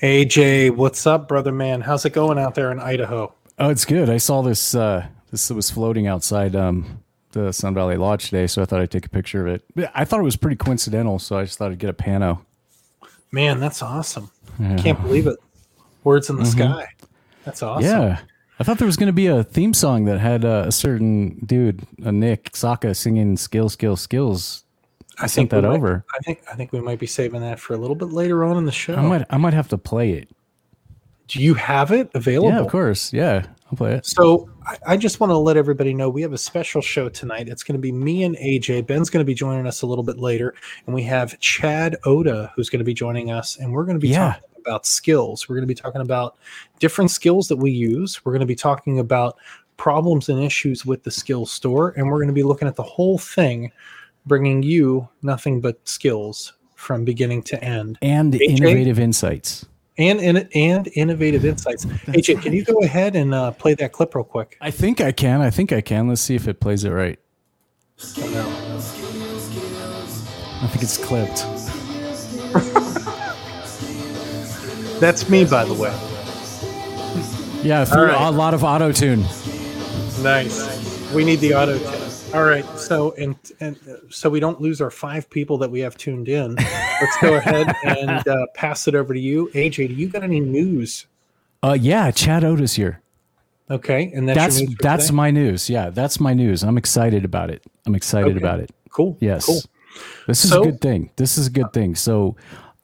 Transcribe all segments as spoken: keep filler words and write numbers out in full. A J, what's up, brother man? How's it going out there in Idaho? Oh, it's good. I saw this. Uh, this was floating outside um, the Sun Valley Lodge today, so I thought I'd take a picture of it. I thought it was pretty coincidental, so I just thought I'd get a pano. Man, that's awesome. Yeah. Can't believe it. Words in the mm-hmm. sky. That's awesome. Yeah. I thought there was going to be a theme song that had uh, a certain dude, a Nick Saka, singing "Skill, Skill, Skills." I, I think that might, over. I think I think we might be saving that for a little bit later on in the show. I might I might have to play it. Do you have it available? Yeah, of course. Yeah, I'll play it. So I, I just want to let everybody know we have a special show tonight. It's going to be me and A J. Ben's going to be joining us a little bit later, and we have Chad Oda who's going to be joining us, and we're going to be yeah. talking about skills. We're going to be talking about different skills that we use. We're going to be talking about problems and issues with the skill store, and we're going to be looking at the whole thing, bringing you nothing but skills from beginning to end. And A J, innovative insights. And and, and innovative insights. A J, right. Can you go ahead and uh, play that clip real quick? I think I can. I think I can. Let's see if it plays it right. Skills, oh, no. skills, skills, I think it's clipped. That's me, by the way. Yeah, through right. a lot of auto-tune. Nice. We need the auto-tune. All right, so and and so we don't lose our five people that we have tuned in. Let's go ahead and uh, pass it over to you, A J. Do you got any news? Uh, yeah, Chad Otis here. Okay, and that's that's, your news for that's my news. Yeah, that's my news. I'm excited about it. I'm excited okay. about it. Cool. Yes. Cool. This is so, a good thing. This is a good thing. So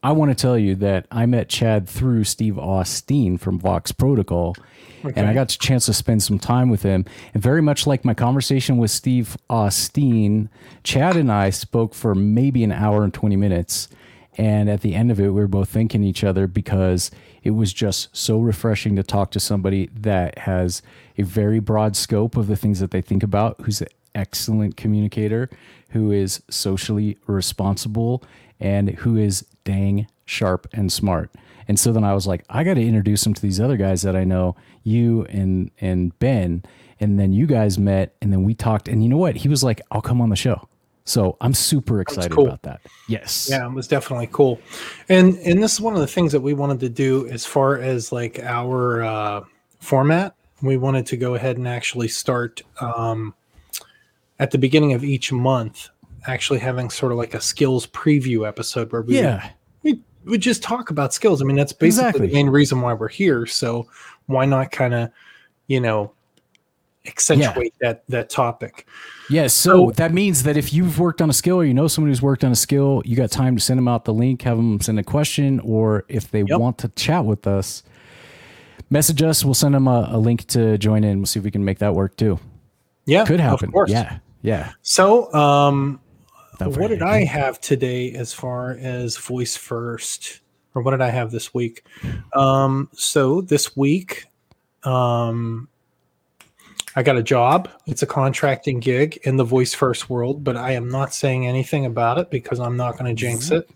I want to tell you that I met Chad through Steve Austin from Vox Protocol, okay. and I got a chance to spend some time with him. And very much like my conversation with Steve Austin, Chad and I spoke for maybe an hour and twenty minutes. And at the end of it, we were both thanking each other because it was just so refreshing to talk to somebody that has a very broad scope of the things that they think about, who's an excellent communicator, who is socially responsible, and who is dang sharp and smart. And so then I was like, I got to introduce him to these other guys that I know, you and and Ben. And then you guys met, and then we talked. And you know what? He was like, I'll come on the show. So I'm super excited cool. about that. Yes. Yeah, it was definitely cool. And and this is one of the things that we wanted to do as far as like our uh, format. We wanted to go ahead and actually start um, at the beginning of each month, actually having sort of like a skills preview episode where we yeah. we would just talk about skills. I mean, that's basically exactly. the main reason why we're here. So why not kind of, you know, accentuate yeah. that that topic? Yeah. So, so that means that if you've worked on a skill or you know someone who's worked on a skill, you got time to send them out the link, have them send a question, or if they yep. want to chat with us, message us. We'll send them a, a link to join in. We'll see if we can make that work too. Yeah. Could happen. Of course. Yeah. Yeah. So, um, what did I have today as far as voice first, or what did I have this week? Um, so this week, um, I got a job. It's a contracting gig in the voice first world, but I am not saying anything about it because I'm not going to jinx it.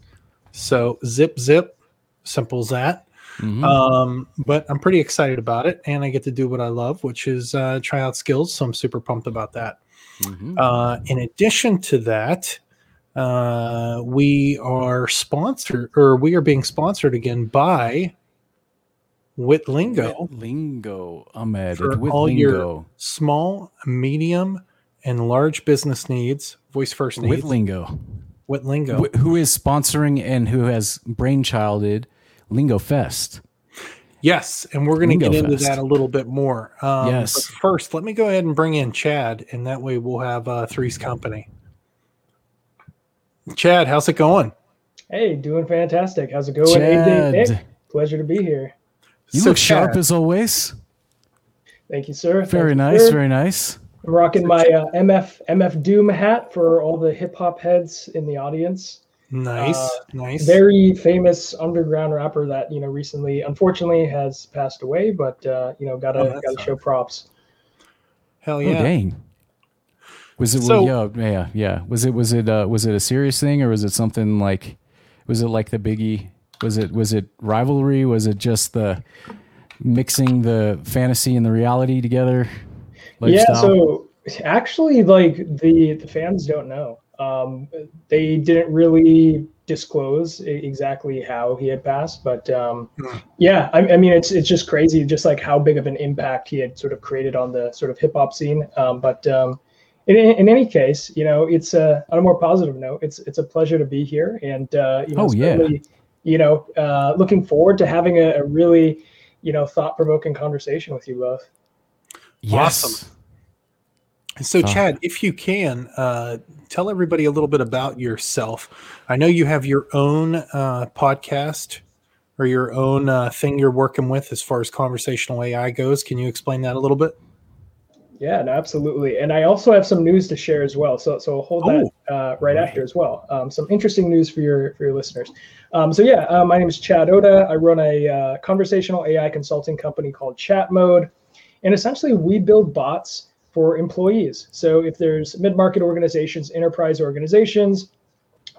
So zip, zip, simple as that. Mm-hmm. Um, but I'm pretty excited about it, and I get to do what I love, which is uh, try out skills. So I'm super pumped about that. Mm-hmm. Uh, in addition to that, Uh, we are sponsored, or we are being sponsored again by Witlingo. Witlingo, Ahmed. For Witlingo. All your small, medium, and large business needs, voice first needs. Witlingo. Witlingo. Wh- who is sponsoring and who has brainchilded LingoFest. Yes, and we're going to get into that a little bit more. Um, yes. But first, let me go ahead and bring in Chad, and that way we'll have uh, Three's Company. Chad, how's it going? Hey, doing fantastic. How's it going, Chad? A J, Nick? Pleasure to be here. You so look sharp, Chad, as always. Thank you, sir. Very Thank nice, you, sir. Very nice. I'm rocking my uh, M F M F DOOM hat for all the hip hop heads in the audience. Nice, uh, nice. Very famous underground rapper that, you know, recently, unfortunately, has passed away, but uh, you know, gotta oh, gotta show props. Hell yeah! Oh, dang. Was it so, yeah, yeah yeah was it was it uh, was it a serious thing, or was it something like, was it like the Biggie, was it was it rivalry, was it just the mixing the fantasy and the reality together lifestyle? Yeah, so actually, like, the the fans don't know. Um, they didn't really disclose exactly how he had passed, but um, yeah, I, I mean, it's it's just crazy, just like how big of an impact he had sort of created on the sort of hip hop scene. Um, but um, in in any case, you know, it's a, on a more positive note, it's it's a pleasure to be here, and uh, you know, oh, yeah. you know, uh, looking forward to having a, a really, you know, thought provoking conversation with you both. Yes. Awesome. So, Chad, if you can, uh, tell everybody a little bit about yourself. I know you have your own uh, podcast or your own uh, thing you're working with as far as conversational A I goes. Can you explain that a little bit? Yeah, no, absolutely. And I also have some news to share as well. So, so I'll hold oh, that uh, right, right after as well. Um, some interesting news for your for your listeners. Um, so, yeah, uh, my name is Chad Oda. I run a uh, conversational A I consulting company called Chat Mode. And essentially, we build bots for employees. So if there's mid-market organizations, enterprise organizations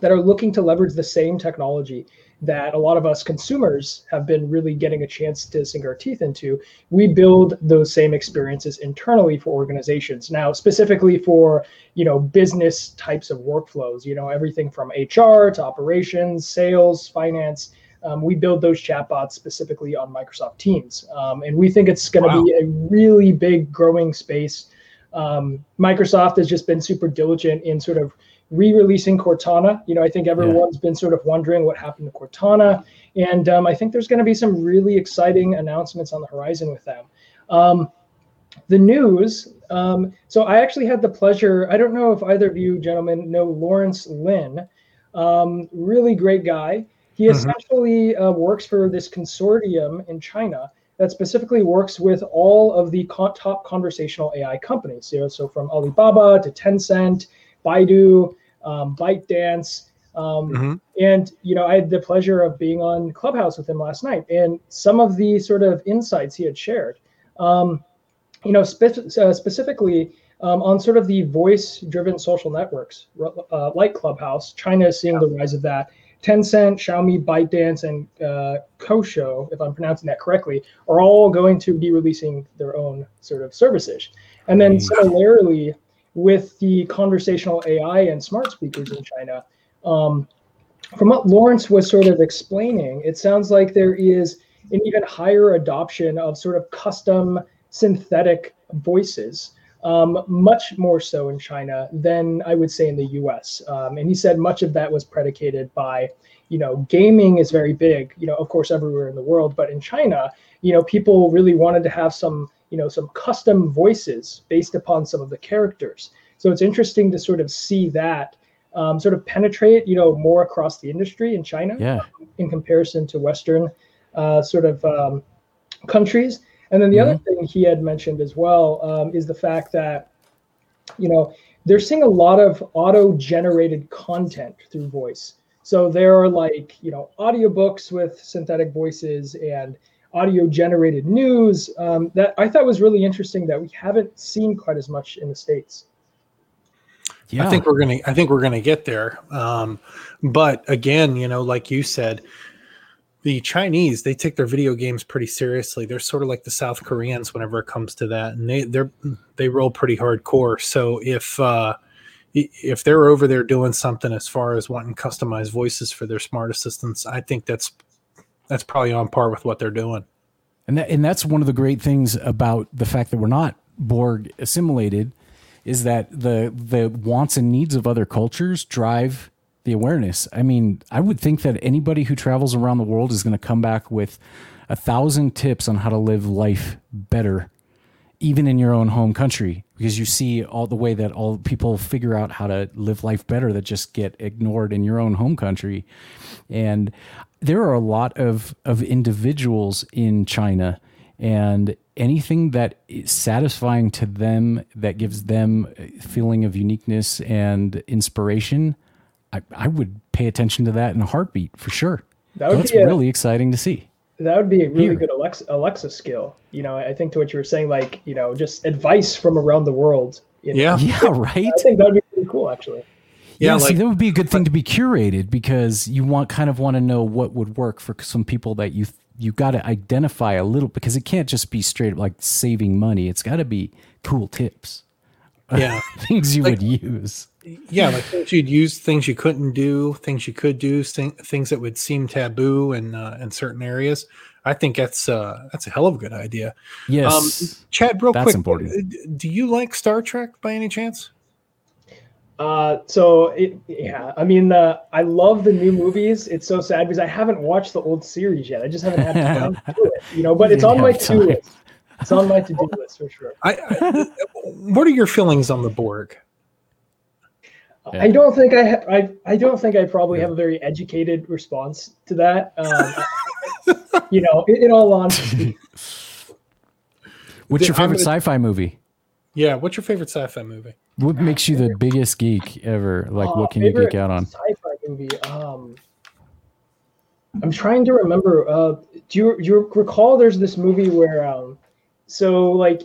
that are looking to leverage the same technology that a lot of us consumers have been really getting a chance to sink our teeth into, we build those same experiences internally for organizations. Now, specifically for, you know, business types of workflows, you know, everything from H R to operations, sales, finance. Um, we build those chatbots specifically on Microsoft Teams. Um, and we think it's going to wow. be a really big growing space. Um, Microsoft has just been super diligent in sort of re-releasing Cortana. You know, I think everyone's yeah. been sort of wondering what happened to Cortana. And um, I think there's going to be some really exciting announcements on the horizon with them. Um, the news, um, so I actually had the pleasure, I don't know if either of you gentlemen know Lawrence Lin, um, really great guy. He mm-hmm. essentially uh, works for this consortium in China that specifically works with all of the co- top conversational A I companies. You know, so from Alibaba to Tencent, Baidu, um, ByteDance. Um, mm-hmm. And, you know, I had the pleasure of being on Clubhouse with him last night, and some of the sort of insights he had shared, um, you know, spe- uh, specifically um, on sort of the voice-driven social networks, uh, like Clubhouse. China is seeing yeah. the rise of that. Tencent, Xiaomi, ByteDance, and uh, Kosho, if I'm pronouncing that correctly, are all going to be releasing their own sort of services. And then similarly, with the conversational A I and smart speakers in China, um, from what Lawrence was sort of explaining, it sounds like there is an even higher adoption of sort of custom synthetic voices. Um, much more so in China than I would say in the U S. Um, and he said much of that was predicated by, you know, gaming is very big, you know, of course, everywhere in the world. But in China, you know, people really wanted to have some, you know, some custom voices based upon some of the characters. So it's interesting to sort of see that um, sort of penetrate, you know, more across the industry in China yeah. in comparison to Western uh, sort of um, countries. And then the mm-hmm. other thing he had mentioned as well um, is the fact that, you know, they're seeing a lot of auto-generated content through voice. So there are like, you know, audiobooks with synthetic voices and audio-generated news um, that I thought was really interesting that we haven't seen quite as much in the States. Yeah. I think we're gonna. I think we're gonna get there. Um, but again, you know, like you said, the Chinese, they take their video games pretty seriously. They're sort of like the South Koreans whenever it comes to that, and they they're they roll pretty hardcore. So if uh, if they're over there doing something as far as wanting customized voices for their smart assistants, I think that's that's probably on par with what they're doing. And that, and that's one of the great things about the fact that we're not Borg assimilated, is that the the wants and needs of other cultures drive the awareness. I mean, I would think that anybody who travels around the world is going to come back with a thousand tips on how to live life better, even in your own home country, because you see all the way that all people figure out how to live life better that just get ignored in your own home country. And there are a lot of, of individuals in China, and anything that is satisfying to them, that gives them a feeling of uniqueness and inspiration, I, I would pay attention to that in a heartbeat for sure. That would That's be a, really exciting to see. That would be a really Here. good Alexa, Alexa skill. You know, I think to what you were saying, like, you know, just advice from around the world. You know? Yeah. Yeah. Right. I think that would be pretty cool, actually. Yeah. yeah like, see, that would be a good thing to be curated, because you want kind of want to know what would work for some people that you, you got to identify a little, because it can't just be straight up like saving money. It's got to be cool tips. Yeah. Things you like, would use. yeah, like things you'd use, things you couldn't do, things you could do, things that would seem taboo in uh, in certain areas. I think that's uh, that's a hell of a good idea. Yes, um, Chad, real that's quick, important. Do you like Star Trek by any chance? Uh, so it, yeah, I mean, uh, I love the new movies. It's so sad because I haven't watched the old series yet. I just haven't had time to do it, you know. But it's on my to-do list. It's on my to-do list for sure. I, I, what are your feelings on the Borg? Yeah. I don't think I, ha- I I don't think I probably yeah. have a very educated response to that. Um, you know, in, in all honesty. What's your favorite gonna, sci-fi movie? Yeah, what's your favorite sci-fi movie? What makes you the biggest geek ever? Like, uh, what can you geek out on? Sci-fi movie. Um, I'm trying to remember. Uh, do you do you recall? There's this movie where, um, so like,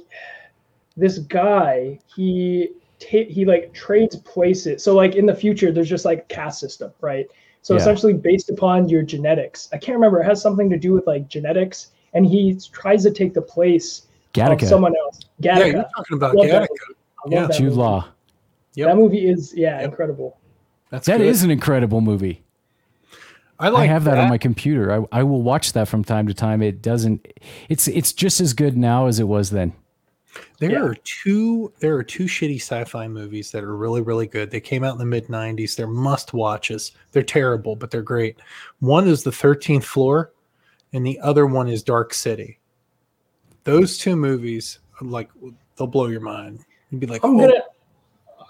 this guy he. T- he like trades places. So like in the future, there's just like caste system, right? So yeah. essentially based upon your genetics. I can't remember. It has something to do with like genetics. And he tries to take the place Gattaca. Of someone else. Gattaca. Yeah, you're talking about Gattaca. Yeah, Jude movie. Law. Yep. That movie is, yeah, yep. incredible. That's that good. Is an incredible movie. I like I have that, that on my computer. I, I will watch that from time to time. It doesn't, it's it's just as good now as it was then. There yeah. are two there are two shitty sci-fi movies that are really, really good. They came out in the mid nineties. They're must-watches. They're terrible, but they're great. One is The thirteenth Floor, and the other one is Dark City. Those two movies, like, they'll blow your mind. You'd be like, I'm oh. Gonna,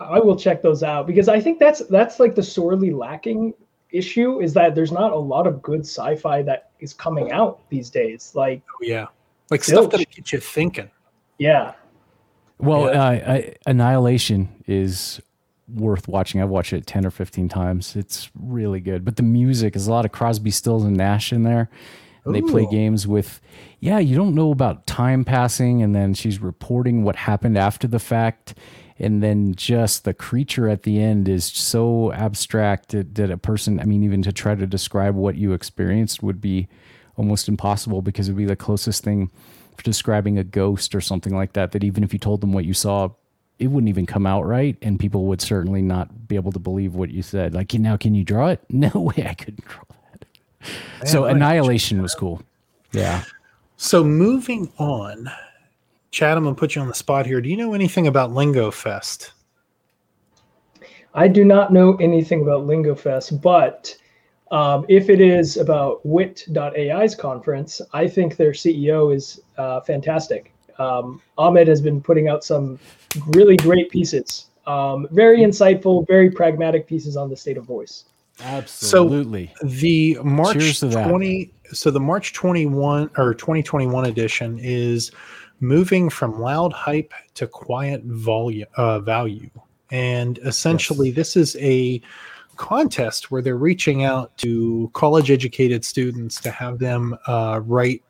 I will check those out, because I think that's that's like the sorely lacking issue, is that there's not a lot of good sci-fi that is coming out these days. Like, oh, yeah. Like stuff that'll get you thinking. Yeah. Well, yeah. Uh, I, Annihilation is worth watching. I've watched it ten or fifteen times. It's really good. But the music is a lot of Crosby, Stills, and Nash in there. And they play games with, yeah, you don't know about time passing. And then she's reporting what happened after the fact. And then just the creature at the end is so abstract that, that a person, I mean, even to try to describe what you experienced would be almost impossible, because it would be the closest thing describing a ghost or something like that, that even if you told them what you saw, it wouldn't even come out right, and people would certainly not be able to believe what you said. Like, now can you draw it? No way, I couldn't draw that. Man, so Annihilation was cool. Yeah. So moving on, Chad, I'm going to put you on the spot here. Do you know anything about LingoFest? I do not know anything about LingoFest, but Um, if it is about wit dot A I's conference, I think their C E O is uh, fantastic. Um, Ahmed has been putting out some really great pieces, um, very insightful, very pragmatic pieces on the state of voice. Absolutely. So the March twenty, so the March twenty-one or twenty twenty-one edition is moving from loud hype to quiet volume uh, value, and essentially yes. this is a contest where they're reaching out to college educated students to have them uh, write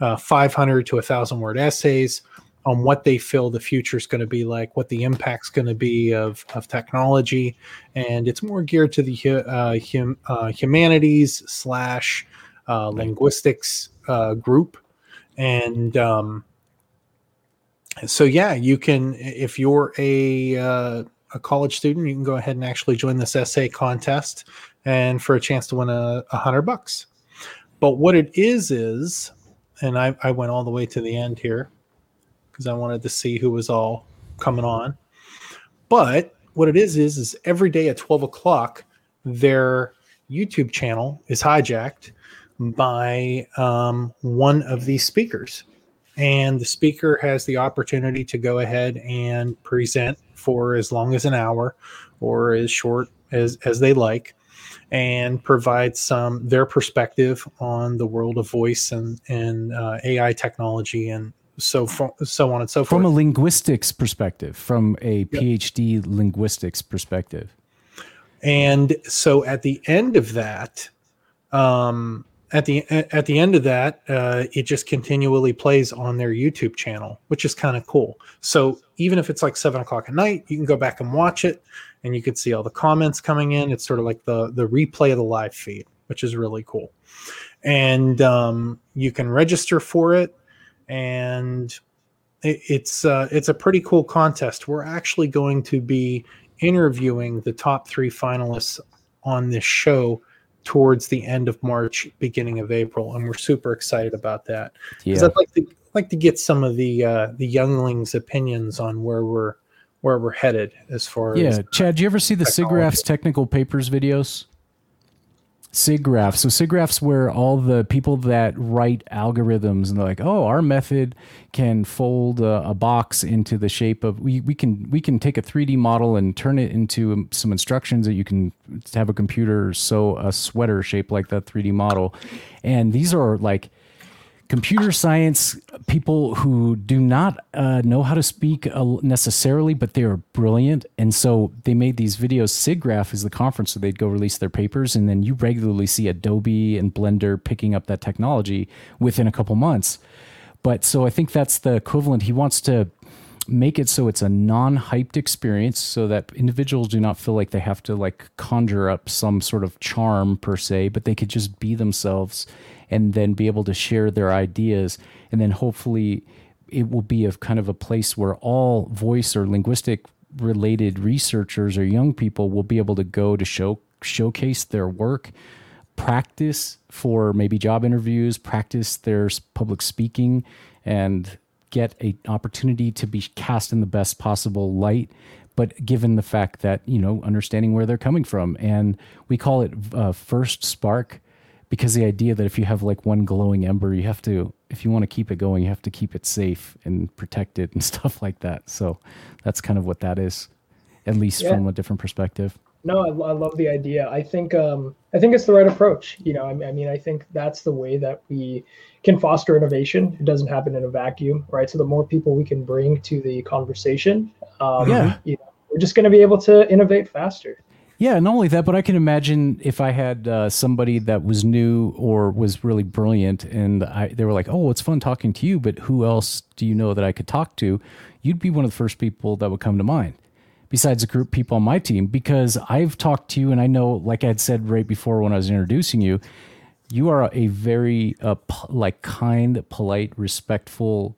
uh, five hundred to one thousand word essays on what they feel the future is going to be like, what the impact's going to be of, of technology. And it's more geared to the uh, hum, uh, humanities slash uh, linguistics uh, group. And um, so, yeah, you can, if you're a, uh, a college student, you can go ahead and actually join this essay contest, and for a chance to win a, a hundred bucks. But what it is, is, and I, I went all the way to the end here because I wanted to see who was all coming on. But what it is, is, is every day at twelve o'clock, their YouTube channel is hijacked by um, one of these speakers. And the speaker has the opportunity to go ahead and present for as long as an hour or as short as, as they like, and provide some their perspective on the world of voice and, and uh, A I technology and so for, so on and so forth. From a linguistics perspective, from a yep. PhD linguistics perspective. And so at the end of that, um, At the at the end of that, uh, it just continually plays on their YouTube channel, which is kind of cool. So even if it's like seven o'clock at night, you can go back and watch it, and you can see all the comments coming in. It's sort of like the the replay of the live feed, which is really cool. And um, you can register for it, and it, it's uh, it's a pretty cool contest. We're actually going to be interviewing the top three finalists on this show towards the end of March, beginning of April, and we're super excited about that. Because yeah. I'd like to like to get some of the uh, the younglings' opinions on where we're where we're headed as far yeah. as yeah. Chad, do you ever see the SIGGRAPH's technical papers videos? SIGGRAPH. So SIGGRAPH's where all the people that write algorithms and they're like, oh, our method can fold a, a box into the shape of, we, we can we can take a three D model and turn it into some instructions that you can have a computer sew a sweater shaped like that three D model. And these are like computer science people who do not uh, know how to speak uh, necessarily, but they are brilliant. And so they made these videos. SIGGRAPH is the conference, so they'd go release their papers. And then you regularly see Adobe and Blender picking up that technology within a couple months. But so I think that's the equivalent. He wants to make it so it's a non-hyped experience so that individuals do not feel like they have to like conjure up some sort of charm per se, but they could just be themselves and then be able to share their ideas. And then hopefully it will be a kind of a place where all voice or linguistic related researchers or young people will be able to go to show showcase their work, practice for maybe job interviews, practice their public speaking, and get an opportunity to be cast in the best possible light, but given the fact that, you know, understanding where they're coming from. And we call it uh, First Spark, because the idea that if you have like one glowing ember, you have to, if you want to keep it going, you have to keep it safe and protect it and stuff like that. So that's kind of what that is, at least yeah. from a different perspective. No, I, I love the idea. I think um, I think it's the right approach. You know, I, I mean, I think that's the way that we can foster innovation. It doesn't happen in a vacuum, right? So the more people we can bring to the conversation, um, yeah. you know, we're just going to be able to innovate faster. Yeah, not only that, but I can imagine if I had uh, somebody that was new or was really brilliant and I, they were like, oh, it's fun talking to you, but who else do you know that I could talk to? You'd be one of the first people that would come to mind, besides a group of people on my team, because I've talked to you and I know, like I had said right before when I was introducing you, you are a very uh, po- like kind, polite, respectful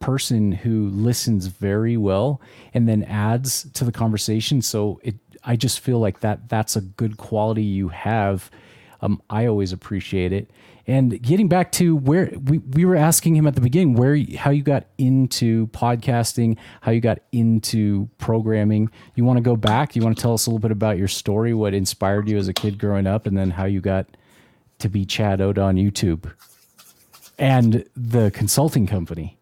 person who listens very well and then adds to the conversation. So it, I just feel like that that's a good quality you have. Um, I always appreciate it. And getting back to where we, we were asking him at the beginning, where how you got into podcasting, how you got into programming. You want to go back? You want to tell us a little bit about your story, what inspired you as a kid growing up, and then how you got to be Chad Oda on YouTube and the consulting company?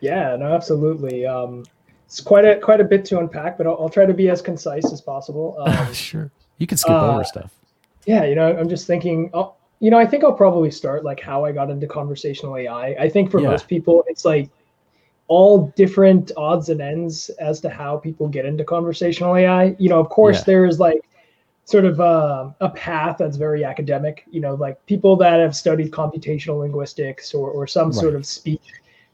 Yeah, no, absolutely. Um, it's quite a quite a bit to unpack, but I'll, I'll try to be as concise as possible. Um, sure, you can skip uh, over stuff. Yeah, you know, I'm just thinking. I'll, You know, I think I'll probably start like how I got into conversational A I. I think for yeah. most people, it's like all different odds and ends as to how people get into conversational A I. You know, of course, yeah. there is like sort of uh, a path that's very academic, you know, like people that have studied computational linguistics or, or some right. sort of speech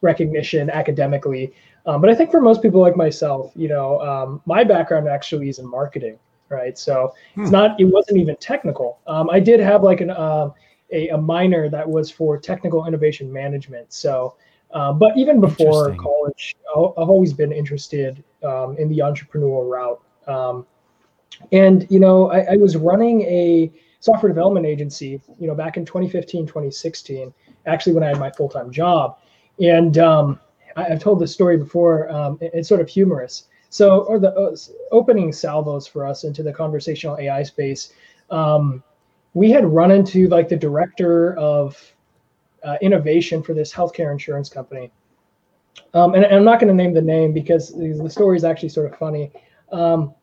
recognition academically. Um, but I think for most people like myself, you know, um, my background actually is in marketing. Right. So hmm. it's not, it wasn't even technical. Um, I did have like an, uh, a, a minor that was for technical innovation management. So, uh, but even before college, I've always been interested um, in the entrepreneurial route. Um, and, you know, I, I was running a software development agency, you know, back in twenty fifteen, twenty sixteen, actually when I had my full-time job. And um, I, I've told this story before, um, it, it's sort of humorous. So, or the uh, opening salvos for us into the conversational A I space, um, we had run into like the director of uh, innovation for this healthcare insurance company. Um, and, and I'm not going to name the name because the story is actually sort of funny. Um,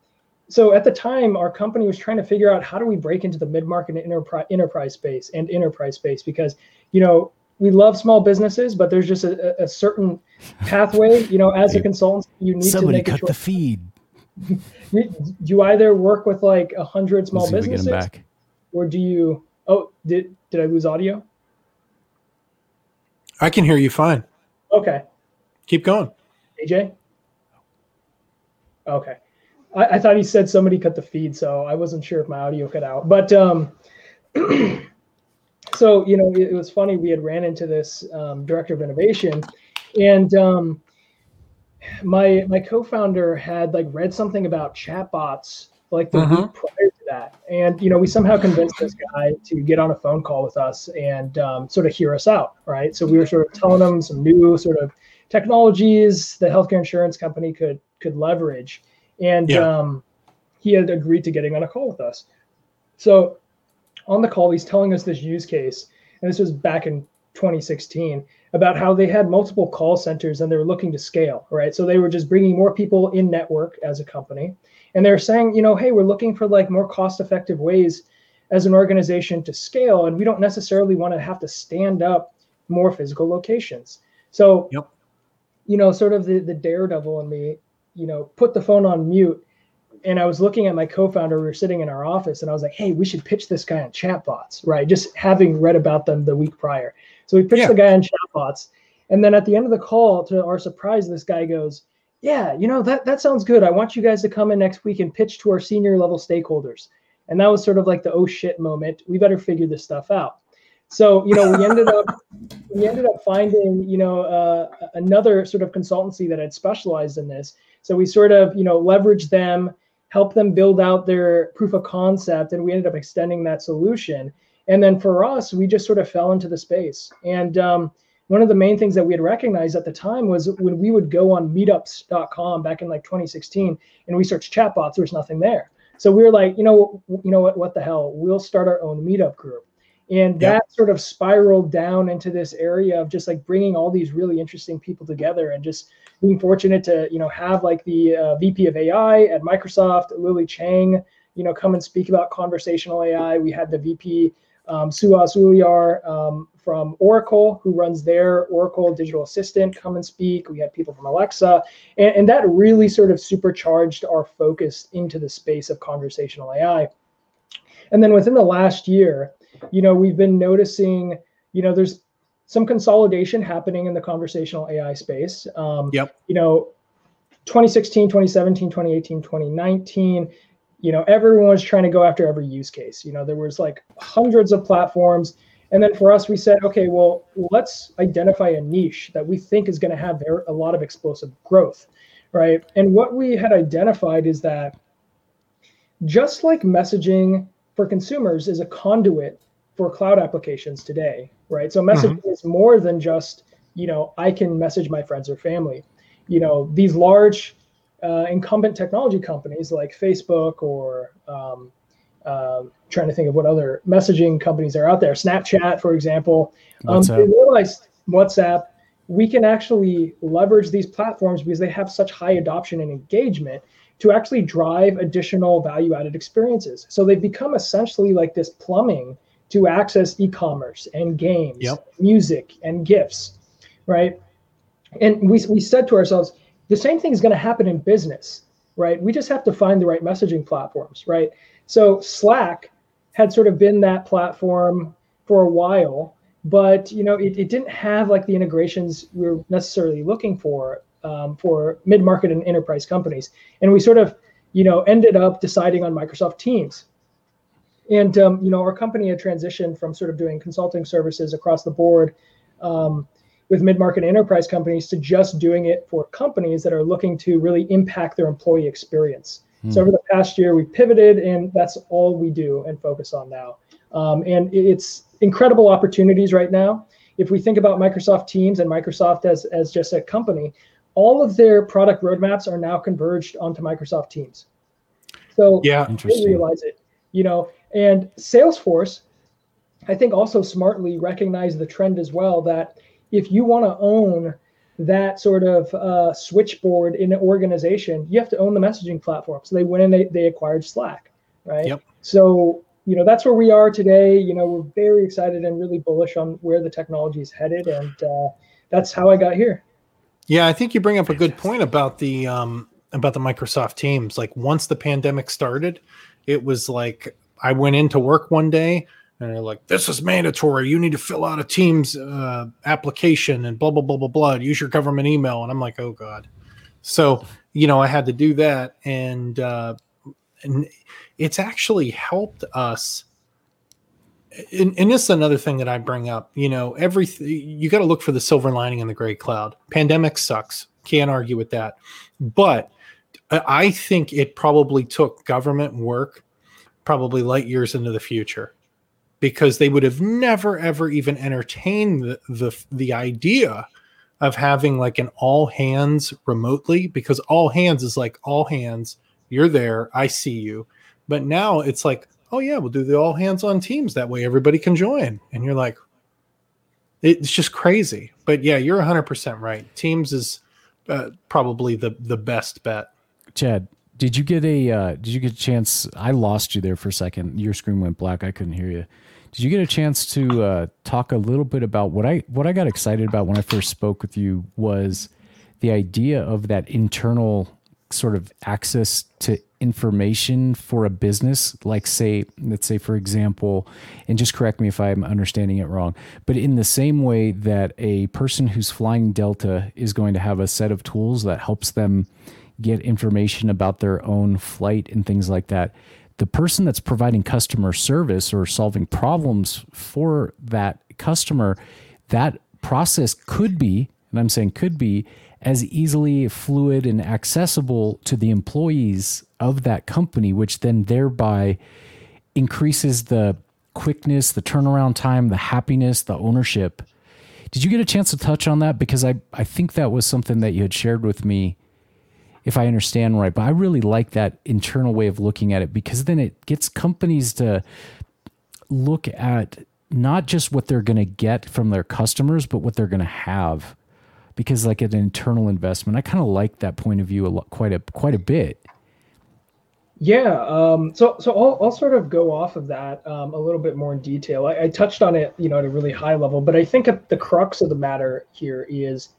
so at the time, our company was trying to figure out how do we break into the mid-market and enterprise, enterprise space and enterprise space because, you know, we love small businesses, but there's just a, a certain pathway. You know, as a consultant, you need Somebody to make a choice. Cut the feed. you, you either work with like a hundred small businesses, back. or do you? Oh, did did I lose audio? I can hear you fine. Okay. Keep going. A J. Okay, I, I thought he said somebody cut the feed, so I wasn't sure if my audio cut out, but. Um, So, you know, it was funny, we had ran into this um, director of innovation and um, my my co-founder had like read something about chatbots like the uh-huh. week prior to that, and you know we somehow convinced this guy to get on a phone call with us and um, sort of hear us out, right? So we were sort of telling him some new sort of technologies that healthcare insurance company could could leverage, and yeah. um, he had agreed to getting on a call with us. So on the call, he's telling us this use case, and this was back in twenty sixteen, about how they had multiple call centers and they were looking to scale, right? So they were just bringing more people in network as a company. And they're saying, you know, hey, we're looking for like more cost-effective ways as an organization to scale. And we don't necessarily want to have to stand up more physical locations. So, yep. you know, sort of the, the daredevil in me, you know, put the phone on mute. And I was looking at my co-founder, we were sitting in our office, and I was like, hey, we should pitch this guy on chatbots, right? Just having read about them the week prior. So we pitched yeah. the guy on chatbots. And then at the end of the call, to our surprise, this guy goes, yeah, you know, that, that sounds good. I want you guys to come in next week and pitch to our senior level stakeholders. And that was sort of like the, oh shit moment. We better figure this stuff out. So, you know, we ended up we ended up finding, you know, uh, another sort of consultancy that had specialized in this. So we sort of, you know, leveraged them, helped them build out their proof of concept, and we ended up extending that solution. And then for us, we just sort of fell into the space. And um, one of the main things that we had recognized at the time was when we would go on meetups dot com back in like twenty sixteen and we searched chatbots, there was nothing there. So we were like, you know, you know what, what the hell, we'll start our own meetup group. And that yep. sort of spiraled down into this area of just like bringing all these really interesting people together, and just being fortunate to, you know, have like the uh, V P of A I at Microsoft, Lily Chang, you know, come and speak about conversational A I. We had the V P um, Suhas Uliyar um, from Oracle, who runs their Oracle digital assistant, come and speak. We had people from Alexa, and, and that really sort of supercharged our focus into the space of conversational A I. And then within the last year, you know, we've been noticing, you know, there's some consolidation happening in the conversational A I space. Um, yep. You know, twenty sixteen, twenty seventeen, twenty eighteen, twenty nineteen, you know, everyone was trying to go after every use case. You know, there was like hundreds of platforms. And then for us, we said, okay, well, let's identify a niche that we think is going to have a lot of explosive growth, right? And what we had identified is that just like messaging for consumers is a conduit for cloud applications today, right? So messaging mm-hmm. is more than just, you know, I can message my friends or family. You know, these large uh, incumbent technology companies like Facebook or um, uh, trying to think of what other messaging companies are out there, Snapchat, for example, um, they realized WhatsApp, we can actually leverage these platforms because they have such high adoption and engagement to actually drive additional value-added experiences. So they've become essentially like this plumbing to access e-commerce and games, yep. music and GIFs, right? And we we said to ourselves, the same thing is gonna happen in business, right? We just have to find the right messaging platforms, right? So Slack had sort of been that platform for a while, but you know, it, it didn't have like the integrations we were necessarily looking for Um, for mid-market and enterprise companies. And we sort of, you know, ended up deciding on Microsoft Teams. And, um, you know, our company had transitioned from sort of doing consulting services across the board um, with mid-market and enterprise companies to just doing it for companies that are looking to really impact their employee experience. Mm. So over the past year, we pivoted, and that's all we do and focus on now. Um, and it's incredible opportunities right now. If we think about Microsoft Teams and Microsoft as, as just a company, all of their product roadmaps are now converged onto Microsoft Teams. So yeah, they realize it, you know, and Salesforce, I think, also smartly recognized the trend as well, that if you want to own that sort of uh, switchboard in an organization, you have to own the messaging platform. So they went and they, they acquired Slack, right? Yep. So, you know, that's where we are today. You know, we're very excited and really bullish on where the technology is headed. And uh, that's how I got here. Yeah, I think you bring up a good point about the um, about the Microsoft Teams. Like once the pandemic started, it was like I went into work one day and they're like, "This is mandatory. You need to fill out a Teams uh, application and blah blah blah blah blah. Use your government email." And I'm like, "Oh God!" So you know, I had to do that, and uh, and it's actually helped us. And, and this is another thing that I bring up, you know, everything, you got to look for the silver lining in the gray cloud. Pandemic sucks. Can't argue with that. But I think it probably took government work probably light years into the future, because they would have never, ever even entertained the, the, the idea of having like an all hands remotely, because all hands is like all hands. You're there. I see you. But now it's like, oh yeah, we'll do the all hands on Teams. That way everybody can join. And you're like, it's just crazy. But yeah, you're one hundred percent right. Teams is uh, probably the, the best bet. Chad, did you get a uh, did you get a chance? I lost you there for a second. Your screen went black. I couldn't hear you. Did you get a chance to uh, talk a little bit about what I what I got excited about when I first spoke with you was the idea of that internal sort of access to information for a business, like say, let's say, for example, and just correct me if I'm understanding it wrong, but in the same way that a person who's flying Delta is going to have a set of tools that helps them get information about their own flight and things like that, the person that's providing customer service or solving problems for that customer, that process could be, and I'm saying could be, as easily fluid and accessible to the employees of that company, which then thereby increases the quickness, the turnaround time, the happiness, the ownership. Did you get a chance to touch on that? Because I, I think that was something that you had shared with me, if I understand right, but I really like that internal way of looking at it, because then it gets companies to look at not just what they're going to get from their customers, but what they're going to have, because like an internal investment. I kind of like that point of view a lot, quite a quite a bit. Yeah, um, so so I'll I'll sort of go off of that um, a little bit more in detail. I, I touched on it, you know, at a really high level, but I think at the crux of the matter here is,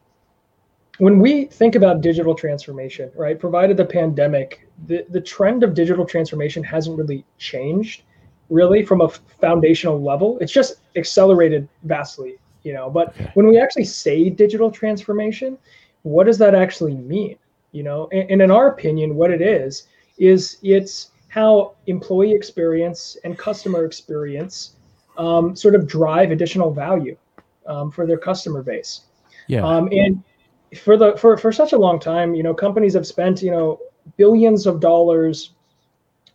when we think about digital transformation, right, provided the pandemic, the, the trend of digital transformation hasn't really changed, really, from a foundational level. It's just accelerated vastly, you know. But when we actually say digital transformation, what does that actually mean, you know? And, and in our opinion, what it is, is it's how employee experience and customer experience um, sort of drive additional value um, for their customer base. Yeah. Um, and for the for, for such a long time, you know, companies have spent, you know, billions of dollars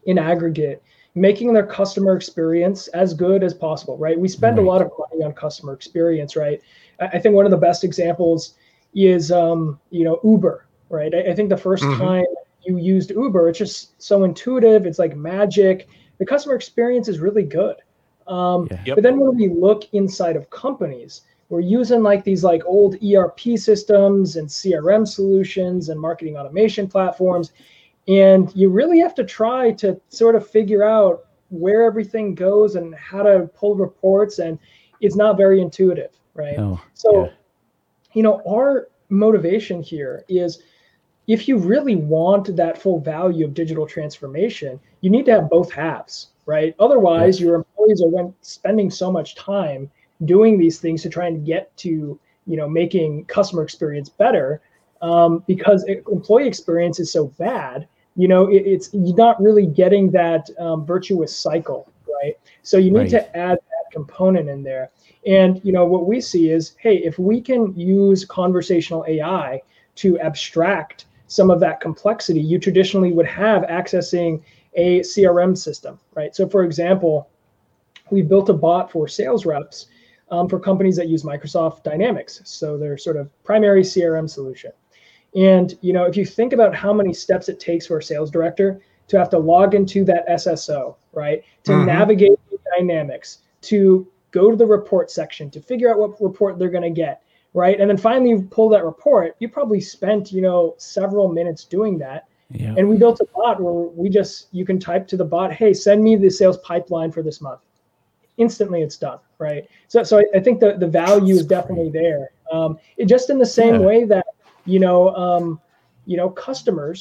in aggregate making their customer experience as good as possible, right? We spend right. a lot of money on customer experience, right? I think one of the best examples is, um, you know, Uber, right? I, I think the first mm-hmm. time you used Uber, it's just so intuitive. It's like magic. The customer experience is really good. Um, yeah. yep. But then when we look inside of companies, we're using like these like old E R P systems and C R M solutions and marketing automation platforms. And you really have to try to sort of figure out where everything goes and how to pull reports. And it's not very intuitive, right? Oh, so, yeah. you know, our motivation here is, if you really want that full value of digital transformation, you need to have both halves, right? Otherwise, yeah. your employees are spending so much time doing these things to try and get to, you know, making customer experience better, um, because employee experience is so bad, you know, it, it's you're not really getting that um, virtuous cycle, right? So you need right. to add that component in there. And, you know, what we see is, hey, if we can use conversational A I to abstract some of that complexity you traditionally would have accessing a C R M system, right? So for example, we built a bot for sales reps Um, for companies that use Microsoft Dynamics, so their sort of primary C R M solution. And you know, if you think about how many steps it takes for a sales director to have to log into that S S O, right, to mm-hmm. navigate Dynamics, to go to the report section, to figure out what report they're going to get, right, and then finally pull that report, you probably spent, you know, several minutes doing that. Yeah. And we built a bot where we just, you can type to the bot, hey, send me the sales pipeline for this month. Instantly it's done, right? So so I, I think the, the value is definitely there. Um, it just in the same yeah. way that, you know, um, you know, customers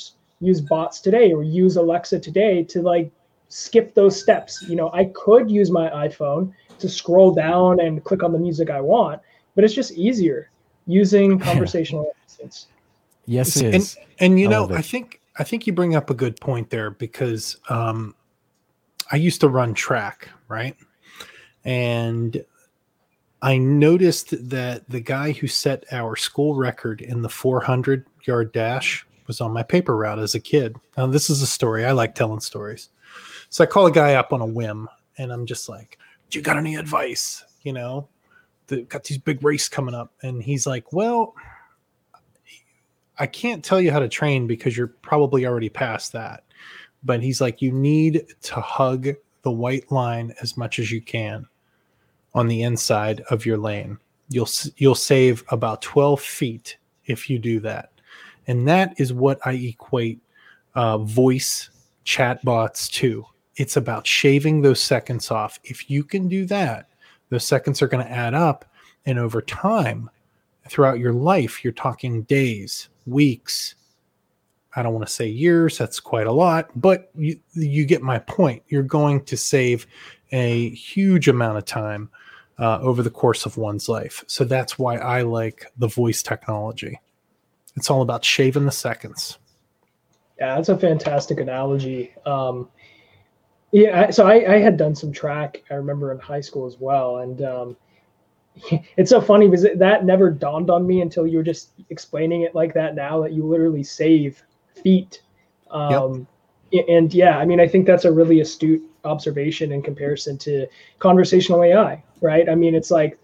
use bots today or use Alexa today to like skip those steps. You know, I could use my iPhone to scroll down and click on the music I want, but it's just easier using conversational assistants. Yes, it is. And, and you I know, I think I think you bring up a good point there, because um, I used to run track, right? And I noticed that the guy who set our school record in the four hundred backyard dash was on my paper route as a kid. Now, this is a story. I like telling stories. So I call a guy up on a whim, and I'm just like, do you got any advice? You know, the, got these big race coming up. And he's like, well, I can't tell you how to train because you're probably already past that. But he's like, you need to hug the white line as much as you can on the inside of your lane. You'll you'll save about twelve feet if you do that. And that is what I equate uh, voice chatbots to. It's about shaving those seconds off. If you can do that, those seconds are going to add up. And over time, throughout your life, you're talking days, weeks. I don't want to say years. That's quite a lot. But you, you get my point. You're going to save a huge amount of time uh, over the course of one's life. So that's why I like the voice technology. It's all about shaving the seconds. Yeah, that's a fantastic analogy. Um, yeah, so I, I had done some track, I remember, in high school as well. And um, it's so funny because that never dawned on me until you were just explaining it like that now, that you literally save feet. Um, yep. And yeah, I mean, I think that's a really astute observation in comparison to conversational A I, right? I mean, it's like,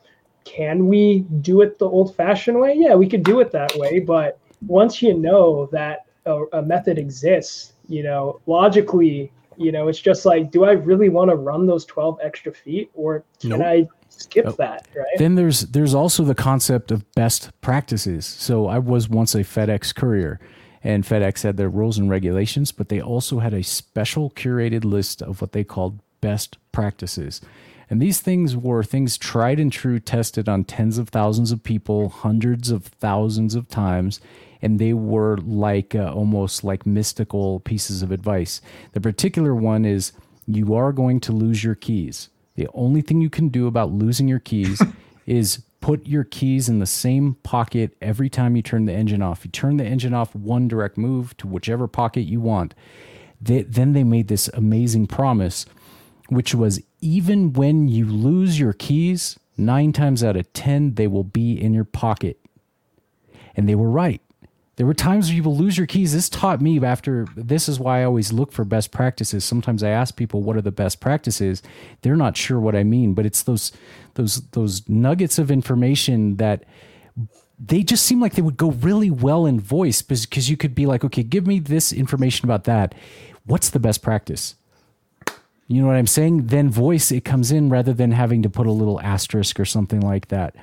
can we do it the old-fashioned way? Yeah, we could do it that way. But once you know that a, a method exists, you know, logically, you know, it's just like, do I really want to run those twelve extra feet, or can nope. I skip nope. that? Right. Then there's there's also the concept of best practices. So I was once a FedEx courier, and FedEx had their rules and regulations, but they also had a special curated list of what they called best practices. And these things were things tried and true, tested on tens of thousands of people, hundreds of thousands of times. And they were like uh, almost like mystical pieces of advice. The particular one is, you are going to lose your keys. The only thing you can do about losing your keys is put your keys in the same pocket every time you turn the engine off. You turn the engine off, one direct move to whichever pocket you want. They, then they made this amazing promise, which was, even when you lose your keys, nine times out of ten, they will be in your pocket. And they were right. There were times where you will lose your keys. This taught me after, this is why I always look for best practices. Sometimes I ask people, what are the best practices? They're not sure what I mean, but it's those those those nuggets of information that they just seem like they would go really well in voice, because you could be like, okay, give me this information about that. What's the best practice? You know what I'm saying? Then voice, it comes in rather than having to put a little asterisk or something like that.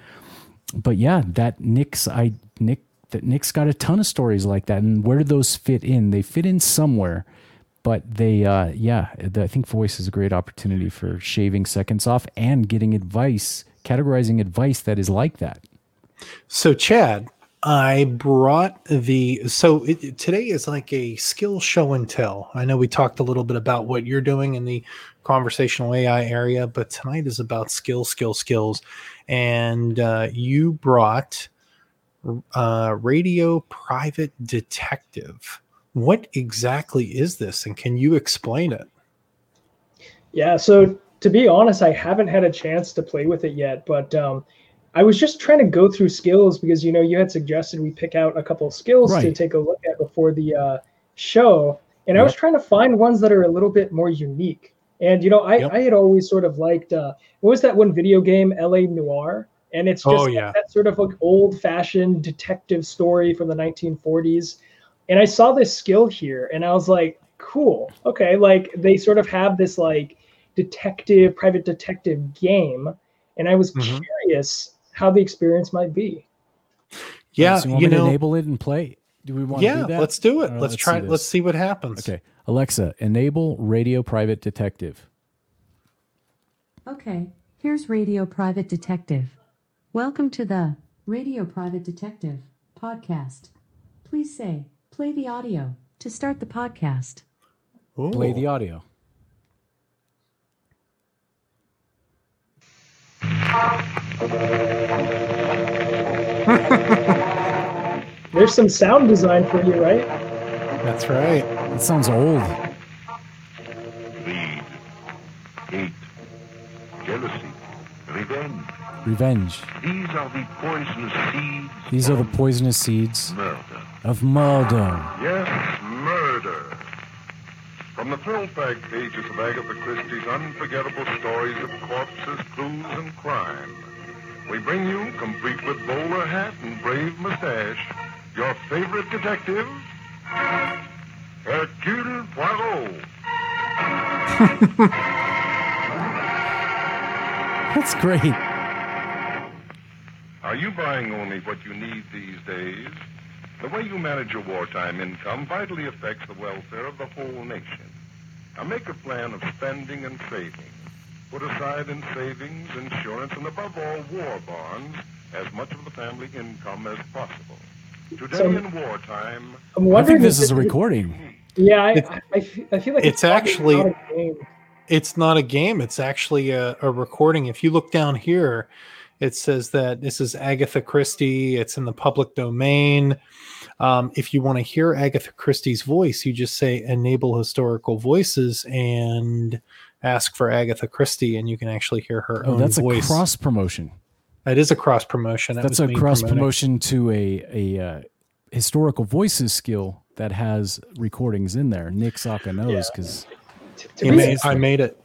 But yeah, that Nick's, I Nick, that Nick's got a ton of stories like that. And where do those fit in? They fit in somewhere, but they, uh, yeah, the, I think voice is a great opportunity for shaving seconds off and getting advice, categorizing advice that is like that. So Chad, I brought the, so it, today is like a skill show and tell. I know we talked a little bit about what you're doing in the conversational A I area, but tonight is about skill, skill, skills. And uh, you brought uh, Radio Private Detective. What exactly is this, and can you explain it? Yeah, so to be honest, I haven't had a chance to play with it yet, but um, I was just trying to go through skills because, you know, you had suggested we pick out a couple of skills right. to take a look at before the uh, show. And yep. I was trying to find ones that are a little bit more unique. And, you know, I, yep. I had always sort of liked, uh, what was that one video game, L A Noire? And it's just oh, yeah. that sort of like old fashioned detective story from the nineteen forties. And I saw this skill here and I was like, cool. Okay. Like they sort of have this like detective, private detective game. And I was mm-hmm. curious how the experience might be. Yeah, so you, want you me know, to enable it and play. Do we want yeah, to do that? Yeah, let's do it. Right, let's, let's try it. Let's see what happens. Okay, Alexa, enable Radio Private Detective. Okay, here's Radio Private Detective. Welcome to the Radio Private Detective podcast. Please say "play the audio" to start the podcast. Ooh. Play the audio. There's some sound design for you, right? That's right. It sounds old. Greed, hate, jealousy, revenge. Revenge. These are the poisonous seeds These are the poisonous seeds murder. of murder. Yes, murder. From the thrill-packed pages of Agatha Christie's unforgettable stories of corpses, clues, and crime, we bring you, complete with bowler hat and brave mustache, your favorite detective, Hercule Poirot. That's great. Are you buying only what you need these days? The way you manage your wartime income vitally affects the welfare of the whole nation. Now make a plan of spending and saving. Put aside in savings, insurance, and above all, war bonds, as much of the family income as possible. Today so, in wartime... I'm wondering I think this is a recording. Yeah, I, I, I feel like it's, it's actually... Not a game. It's not a game. It's actually a, a recording. If you look down here... It says that this is Agatha Christie. It's in the public domain. Um, if you want to hear Agatha Christie's voice, you just say enable historical voices and ask for Agatha Christie, and you can actually hear her oh, own that's voice. That's a cross promotion. That is a cross promotion. That that's a cross promoting. promotion to a, a uh, historical voices skill that has recordings in there. Nick Saka knows because yeah. I made it.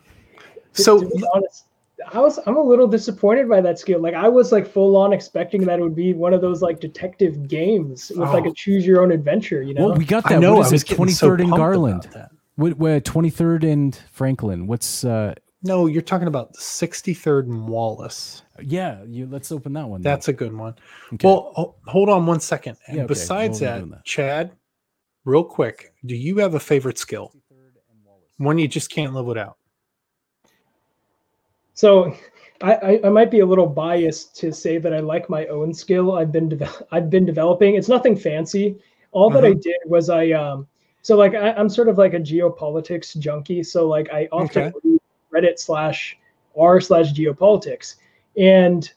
To, so. To be honest, I was, I'm a little disappointed by that skill. Like I was like full on expecting that it would be one of those like detective games with oh. like a choose your own adventure, you know? Well, we got that. I know, what is I was it? twenty-third and so Garland. What, what, twenty-third and Franklin. What's uh No, you're talking about sixty-third and Wallace. Yeah, you let's open that one. That's then. a good one. Okay. Well, oh, hold on one second. And yeah, okay. besides we'll that, that, Chad, real quick, do you have a favorite skill? One you just can't live without. So I, I might be a little biased to say that I like my own skill. I've been de- I've been developing. It's nothing fancy. All that mm-hmm. I did was I um so like I, I'm sort of like a geopolitics junkie. So like I often okay. read Reddit slash r slash geopolitics. And,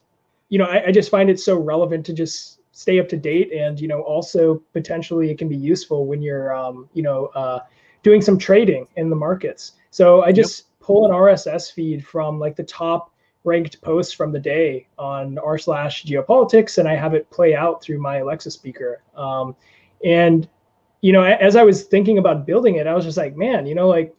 you know, I, I just find it so relevant to just stay up to date. And, you know, also potentially it can be useful when you're, um you know, uh, doing some trading in the markets. So I just... Yep. pull an R S S feed from like the top ranked posts from the day on r slash geopolitics, and I have it play out through my Alexa speaker. Um, and, you know, as I was thinking about building it, I was just like, man, you know, like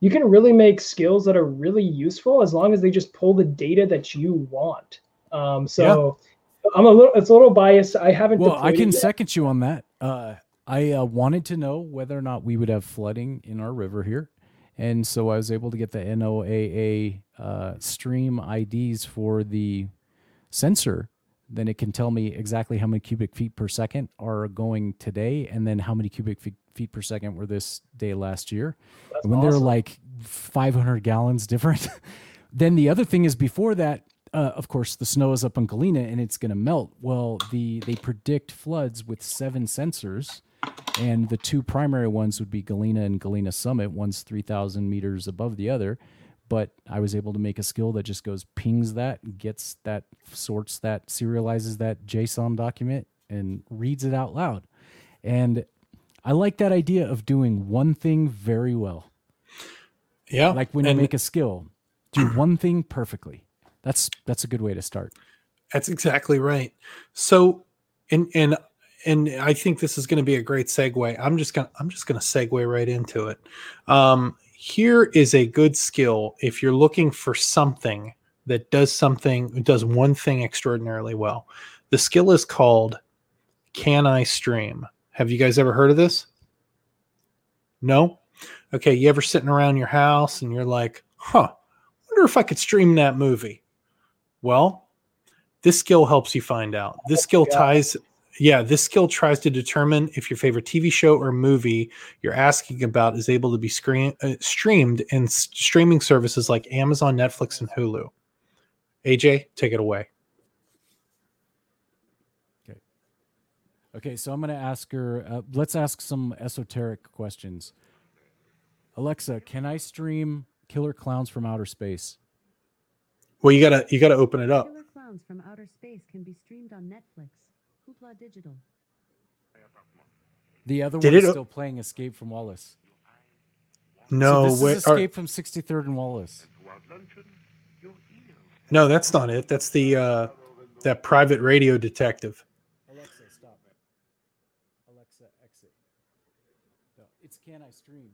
you can really make skills that are really useful as long as they just pull the data that you want. Um, so yeah. I'm a little, it's a little biased. I haven't. Well, I can second you on that. Uh, I uh, wanted to know whether or not we would have flooding in our river here. And so I was able to get the N O A A uh, stream I Ds for the sensor. Then it can tell me exactly how many cubic feet per second are going today, and then how many cubic feet, feet per second were this day last year. That's when awesome. They're like five hundred gallons different. Then the other thing is before that, uh, of course, the snow is up on Galena and it's going to melt. Well, the they predict floods with seven sensors. And the two primary ones would be Galena and Galena Summit. One's three thousand meters above the other. But I was able to make a skill that just goes, pings that, gets that, sorts that, serializes that JSON document, and reads it out loud. And I like that idea of doing one thing very well. Yeah. Like when you make a skill, do one thing perfectly. That's that's a good way to start. That's exactly right. So, and... and And I think this is going to be a great segue. I'm just going to, I'm just going to segue right into it. Um, here is a good skill if you're looking for something that does something, does one thing extraordinarily well. The skill is called Can I Stream? Have you guys ever heard of this? No? Okay, you ever sitting around your house and you're like, huh, wonder if I could stream that movie? Well, this skill helps you find out. This skill ties... Yeah, this skill tries to determine if your favorite T V show or movie you're asking about is able to be screen, uh, streamed in s- streaming services like Amazon, Netflix, and Hulu. A J, take it away. Okay. Okay, so I'm going to ask her, uh, let's ask some esoteric questions. Alexa, can I stream Killer Clowns from Outer Space? Well, you gotta you got to open it up. Killer Clowns from Outer Space can be streamed on Netflix. Hoopla Digital. The other Did one is still o- playing Escape from Wallace. No, so this wait, is Escape are, from sixty-third and Wallace. No, that's not it. That's the uh, that private radio detective. No, it's Can I Stream.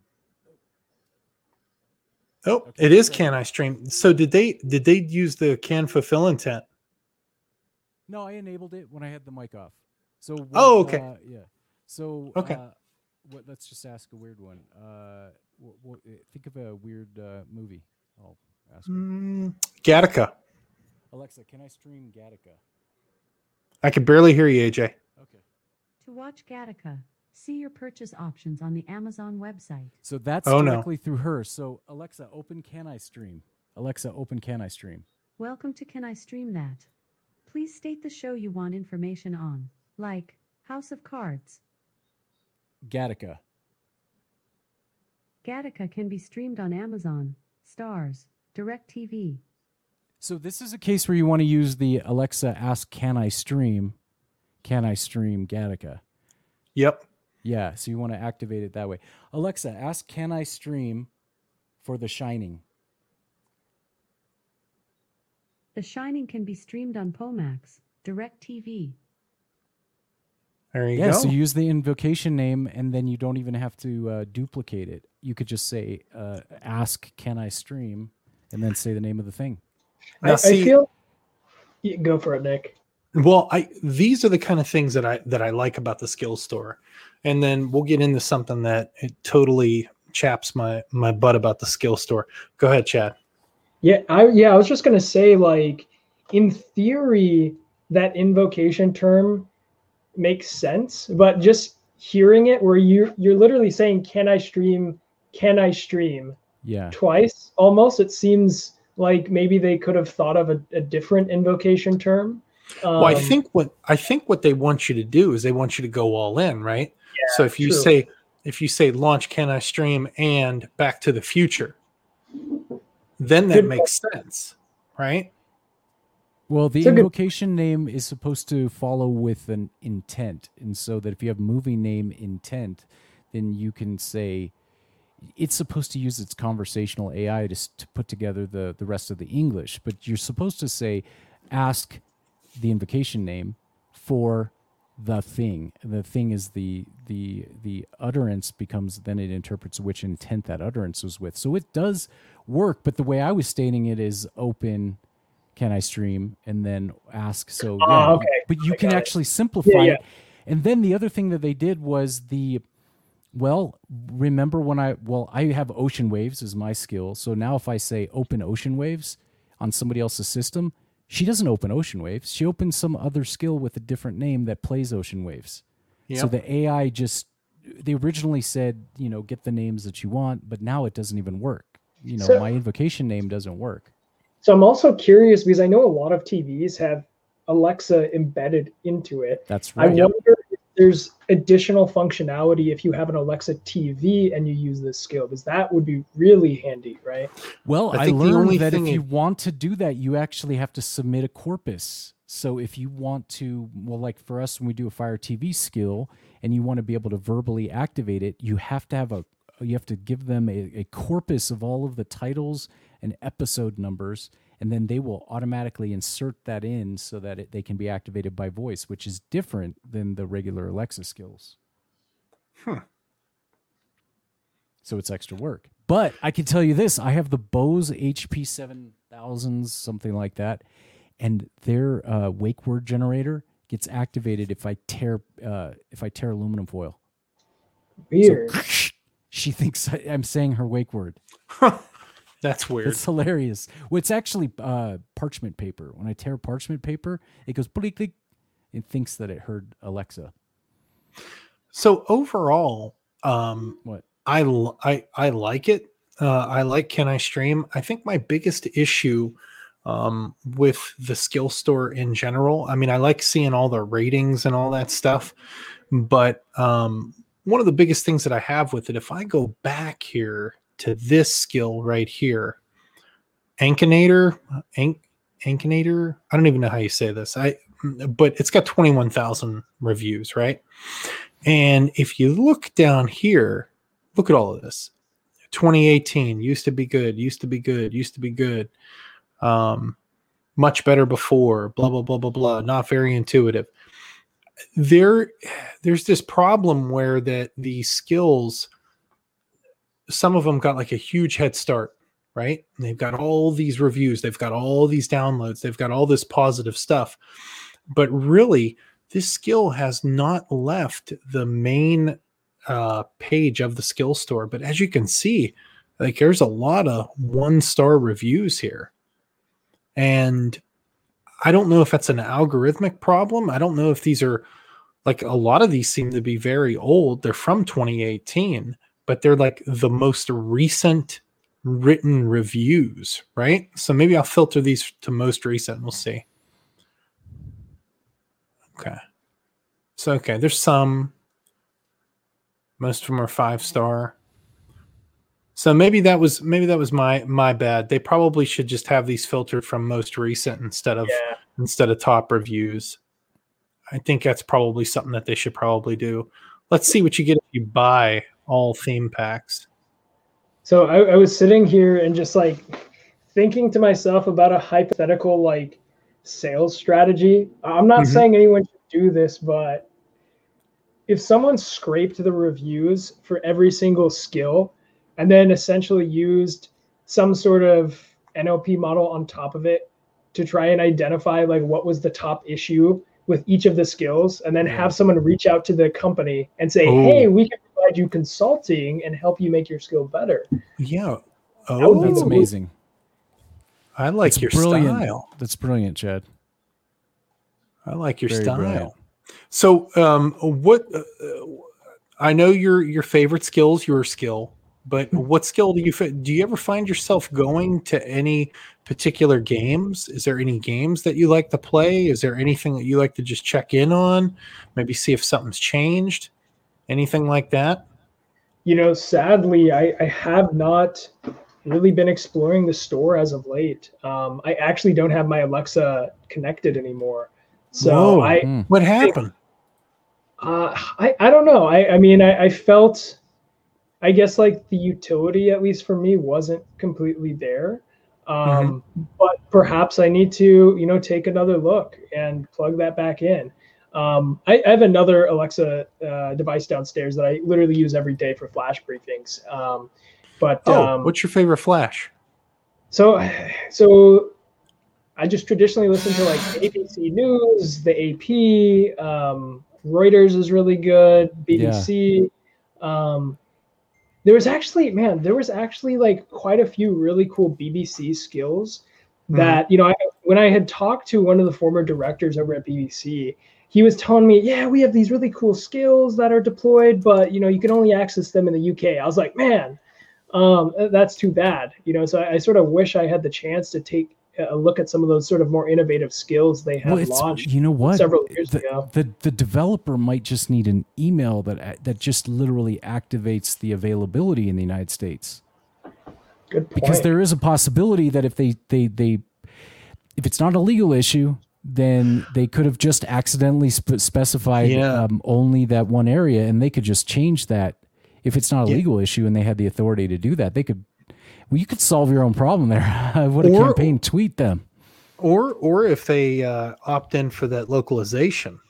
Oh, okay. It is Can I Stream. So did they did they use the can fulfill intent? No, I enabled it when I had the mic off. So what, oh, okay, uh, yeah. So okay, uh, what, let's just ask a weird one. Uh, what, what, think of a weird uh, movie. I'll ask. Mm, Gattaca. Alexa, can I stream Gattaca? I can barely hear you, A J. Okay. To watch Gattaca, see your purchase options on the Amazon website. So that's oh, directly no. through her. So Alexa, open Can I Stream. Alexa, open Can I Stream. Welcome to Can I Stream That. Please state the show you want information on, like House of Cards. Gattaca. Gattaca can be streamed on Amazon, Stars, DirecTV. So this is a case where you want to use the Alexa ask, can I stream? Can I stream Gattaca? Yep. Yeah, so you want to activate it that way. Alexa, ask, can I stream for The Shining? The Shining can be streamed on Pomax, DirecTV. There you yeah, go. Yeah, so use the invocation name, and then you don't even have to uh, duplicate it. You could just say, uh, ask, can I stream? And then say the name of the thing. Now, I, see, I feel you can go for it, Nick. Well, I these are the kind of things that I that I like about the skill store, and then we'll get into something that it totally chaps my my butt about the skill store. Go ahead, Chad. Yeah, I yeah I was just gonna say, like, in theory that invocation term makes sense, but just hearing it where you you're literally saying can I stream, can I stream, yeah, twice almost, it seems. Like maybe they could have thought of a, a different invocation term. Um, well, I think what I think what they want you to do is they want you to go all in, right? Yeah, so if you true. say if you say launch Can I Stream and Back to the Future, then that Good makes point. sense, right? Well, the invocation name is supposed to follow with an intent, and so that if you have movie name intent, then you can say. It's supposed to use its conversational A I to, to put together the, the rest of the English, but you're supposed to say, ask the invocation name for the thing. The thing is the the the utterance becomes, then it interprets which intent that utterance was with. So it does work, but the way I was stating it is open, can I stream, and then ask. So, yeah, uh, okay. But you I can actually it. simplify yeah, yeah. it. And then the other thing that they did was the, Well, remember when I, well, I have ocean waves as my skill. So now if I say open ocean waves on somebody else's system, she doesn't open ocean waves. She opens some other skill with a different name that plays ocean waves. Yep. So the A I just, they originally said, you know, get the names that you want, but now it doesn't even work. You know, so, my invocation name doesn't work. So I'm also curious because I know a lot of T Vs have Alexa embedded into it. That's right. I yep. wonder there's additional functionality if you have an Alexa T V and you use this skill, because that would be really handy, right? Well, I, I learned that if you is... want to do that, you actually have to submit a corpus. So if you want to, well, like for us, when we do a Fire T V skill and you want to be able to verbally activate it, you have to have a, you have to give them a, a corpus of all of the titles and episode numbers, and then they will automatically insert that in so that it, they can be activated by voice, which is different than the regular Alexa skills. Huh. So it's extra work. But I can tell you this, I have the Bose H P seven thousands, something like that, and their uh, wake word generator gets activated if I tear uh, if I tear aluminum foil. Weird. So, she thinks I'm saying her wake word. Huh. That's weird. It's hilarious. Well, it's actually uh, parchment paper. When I tear parchment paper, it goes bleak, bleak, and thinks that it heard Alexa. So overall, um, what I, I I like it. Uh, I like Can I Stream. I think my biggest issue um, with the skill store in general. I mean, I like seeing all the ratings and all that stuff, but um, one of the biggest things that I have with it, if I go back here. To this skill right here, Ankinator, Ank, Ankinator. I don't even know how you say this. I, but it's got twenty-one thousand reviews, right? And if you look down here, look at all of this. twenty eighteen used to be good, used to be good, used to be good. Um, much better before. Blah blah blah blah blah. Not very intuitive. there, there's this problem where that the skills, some of them got like a huge head start, right? And they've got all these reviews, they've got all these downloads, they've got all this positive stuff, but really this skill has not left the main uh, page of the skill store. But as you can see, like there's a lot of one-star reviews here. And I don't know if that's an algorithmic problem. I don't know if these are like, a lot of these seem to be very old. They're from twenty eighteen, but they're like the most recent written reviews, right? So maybe I'll filter these to most recent. We'll see. Okay. So, okay, there's some. Most of them are five star. So maybe that was maybe that was my my bad. They probably should just have these filtered from most recent instead of yeah. instead of top reviews. I think that's probably something that they should probably do. Let's see what you get if you buy all theme packs. So I, I was sitting here and just like thinking to myself about a hypothetical like sales strategy. I'm not mm-hmm. saying anyone should do this, but if someone scraped the reviews for every single skill, and then essentially used some sort of N L P model on top of it to try and identify like what was the top issue with each of the skills, and then have someone reach out to the company and say, oh. hey, we can provide you consulting and help you make your skill better. Yeah. Oh, that's amazing. I like that's your brilliant. style. That's brilliant, Chad. I like your Very style. Brilliant. So um, what, uh, I know your, your favorite skill is your skill. But what skill do you do you ever find yourself going to any particular games? Is there any games that you like to play? Is there anything that you like to just check in on? Maybe see if something's changed? Anything like that? You know, sadly, I, I have not really been exploring the store as of late. Um, I actually don't have my Alexa connected anymore. So Whoa. I mm. what happened? Uh, I, I don't know. I, I mean, I, I felt... I guess like the utility, at least for me, wasn't completely there. Um, mm-hmm. But perhaps I need to, you know, take another look and plug that back in. Um, I, I have another Alexa uh, device downstairs that I literally use every day for flash briefings. Um, but oh, um, what's your favorite flash? So, so I just traditionally listen to like A B C News, the A P, um, Reuters is really good, B B C. Yeah. Um, There was actually, man, there was actually like quite a few really cool B B C skills that, mm-hmm. you know, I, when I had talked to one of the former directors over at B B C, he was telling me, yeah, we have these really cool skills that are deployed, but, you know, you can only access them in the U K. I was like, man, um, that's too bad. You know, so I, I sort of wish I had the chance to take a look at some of those sort of more innovative skills they have well, launched you know what? several years the, ago. The, the developer might just need an email that that just literally activates the availability in the United States. Good point. Because there is a possibility that if they, they, they if it's not a legal issue, then they could have just accidentally sp- specified yeah. um, only that one area, and they could just change that. If it's not a yeah. legal issue and they had the authority to do that, they could Well, you could solve your own problem there. What a or, campaign tweet them. Or or if they uh, opt in for that localization,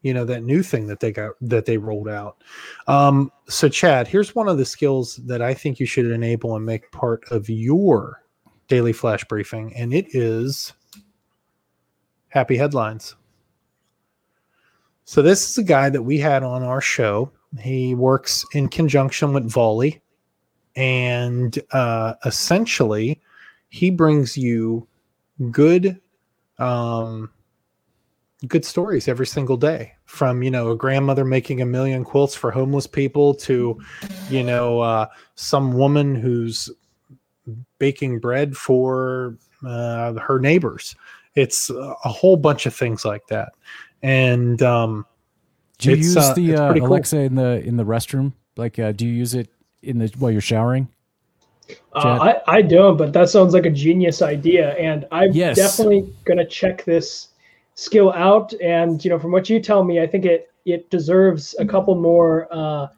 you know, that new thing that they got that they rolled out. Um, so, Chad, here's one of the skills that I think you should enable and make part of your daily flash briefing, and it is happy headlines. So this is a guy that we had on our show. He works in conjunction with Volley. And uh, essentially, he brings you good, um, good stories every single day. From you know a grandmother making a million quilts for homeless people to, you know, uh, some woman who's baking bread for uh, her neighbors. It's a whole bunch of things like that. And um, do you use uh, the uh, Alexa cool. in the in the restroom? Like, uh, do you use it? In the while you're showering? Uh, I, I don't, but that sounds like a genius idea. And I'm yes. definitely going to check this skill out. And, you know, from what you tell me, I think it, it deserves a couple more uh,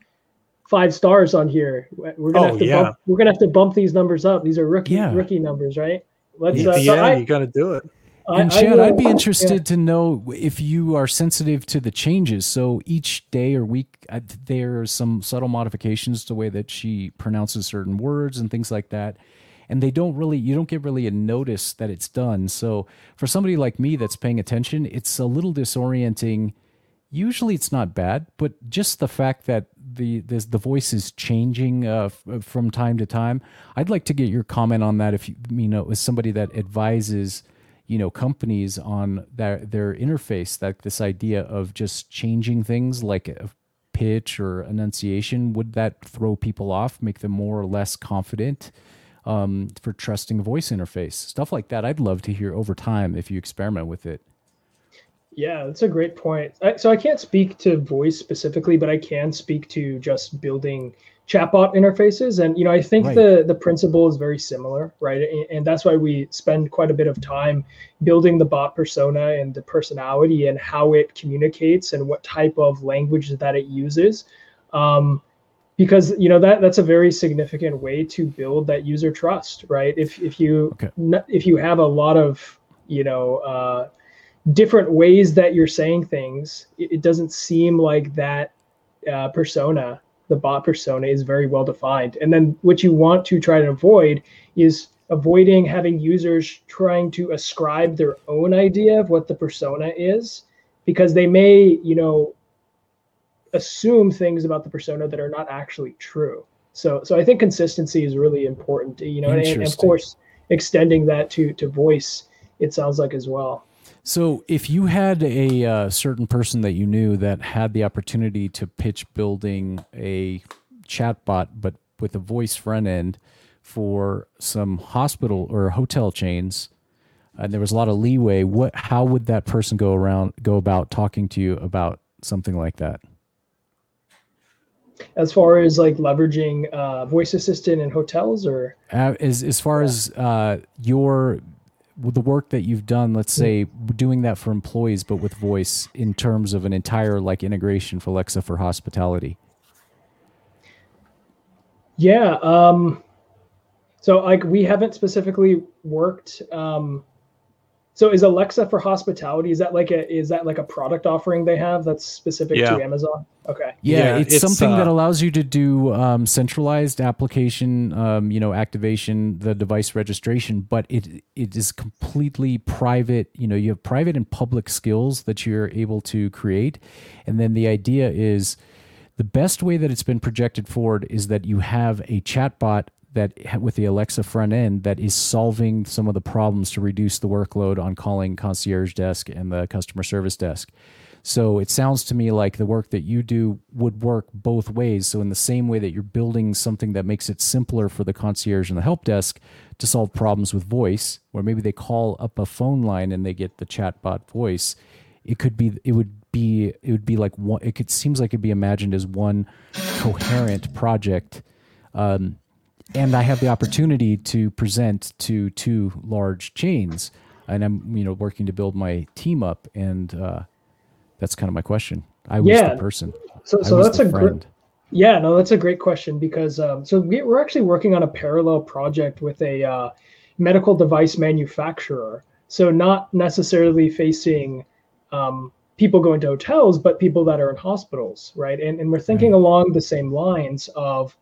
five stars on here. We're going oh, to yeah. bump, we're gonna have to bump these numbers up. These are rookie yeah. rookie numbers, right? Let's, yeah, uh, so yeah I, you got to do it. And Chad, I'd be interested yeah. to know if you are sensitive to the changes. So each day or week, there are some subtle modifications to the way that she pronounces certain words and things like that. And they don't really, you don't get really a notice that it's done. So for somebody like me that's paying attention, it's a little disorienting. Usually it's not bad, but just the fact that the this, the voice is changing uh, f- from time to time, I'd like to get your comment on that. If you, you know, as somebody that advises, you know, companies on their their interface, that this idea of just changing things like a pitch or enunciation, would that throw people off, make them more or less confident? Um, for trusting voice interface, stuff like that. I'd love to hear over time if you experiment with it. Yeah, that's a great point. I, so I can't speak to voice specifically, but I can speak to just building chatbot interfaces. And, you know, I think right. the, the principle is very similar, right? And, and that's why we spend quite a bit of time building the bot persona and the personality and how it communicates and what type of language that it uses. Um, Because you know that that's a very significant way to build that user trust, right? If if you okay. if you have a lot of you know uh, different ways that you're saying things, it, it doesn't seem like that uh, persona, the bot persona, is very well defined. And then what you want to try to avoid is avoiding having users trying to ascribe their own idea of what the persona is, because they may you know. assume things about the persona that are not actually true. So so I think consistency is really important, you know, and, and of course, extending that to, to voice, it sounds like as well. So if you had a uh, certain person that you knew that had the opportunity to pitch building a chatbot, but with a voice front end for some hospital or hotel chains, and there was a lot of leeway, what, how would that person go around, go about talking to you about something like that? As far as like leveraging uh, voice assistant in hotels, or uh, as as far yeah. as uh, your the work that you've done, let's say doing that for employees, but with voice in terms of an entire like integration for Alexa for hospitality. Yeah. Um, so like we haven't specifically worked. Um, so is Alexa for hospitality? Is that like a is that like a product offering they have that's specific yeah. to Amazon? Okay. Yeah, yeah it's, it's something uh, that allows you to do um, centralized application, um, you know, activation, the device registration, but it it is completely private. You know, you have private and public skills that you're able to create, and then the idea is the best way that it's been projected forward is that you have a chatbot that with the Alexa front end that is solving some of the problems to reduce the workload on calling concierge desk and the customer service desk. So it sounds to me like the work that you do would work both ways. So in the same way that you're building something that makes it simpler for the concierge and the help desk to solve problems with voice, or maybe they call up a phone line and they get the chatbot voice, it could be, it would be, it would be like one, it could, seems like it'd be imagined as one coherent project. Um, and I have the opportunity to present to two large chains, and I'm, you know, working to build my team up, and, uh, that's kind of my question. I was yeah. the person. So, so I was that's the a friend. Gr- yeah, no, that's a great question because um, so we, we're actually working on a parallel project with a uh, medical device manufacturer. So not necessarily facing um, people going to hotels, but people that are in hospitals, right? And and we're thinking mm-hmm. along the same lines of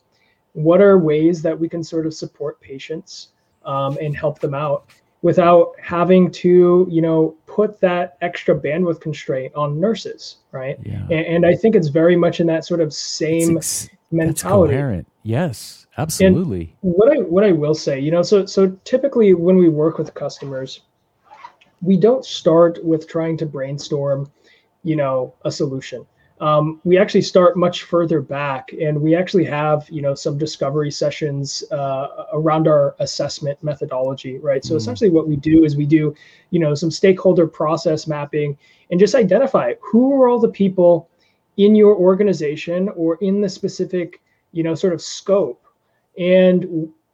what are ways that we can sort of support patients um, and help them out without having to, you know, put that extra bandwidth constraint on nurses, right? Yeah. And, and I think it's very much in that sort of same ex- mentality. That's coherent. Yes, absolutely. And what I what I will say, you know, so so typically when we work with customers, we don't start with trying to brainstorm, you know, a solution. Um, we actually start much further back, and we actually have, you know, some discovery sessions uh, around our assessment methodology, right? So mm. essentially what we do is we do, you know, some stakeholder process mapping and just identify who are all the people in your organization or in the specific, you know, sort of scope, and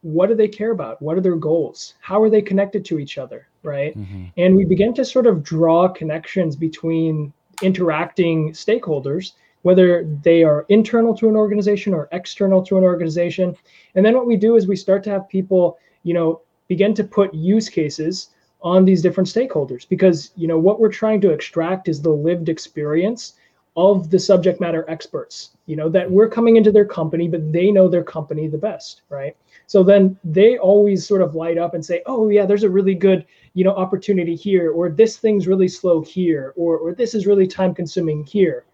what do they care about? What are their goals? How are they connected to each other, right? Mm-hmm. And we begin to sort of draw connections between interacting stakeholders, whether they are internal to an organization or external to an organization. And then what we do is we start to have people, you know, begin to put use cases on these different stakeholders, because, you know, what we're trying to extract is the lived experience of the subject matter experts, you know, that we're coming into their company, but they know their company the best, right? So then they always sort of light up and say, oh yeah, there's a really good, you know, opportunity here, or this thing's really slow here, or, or this is really time consuming here.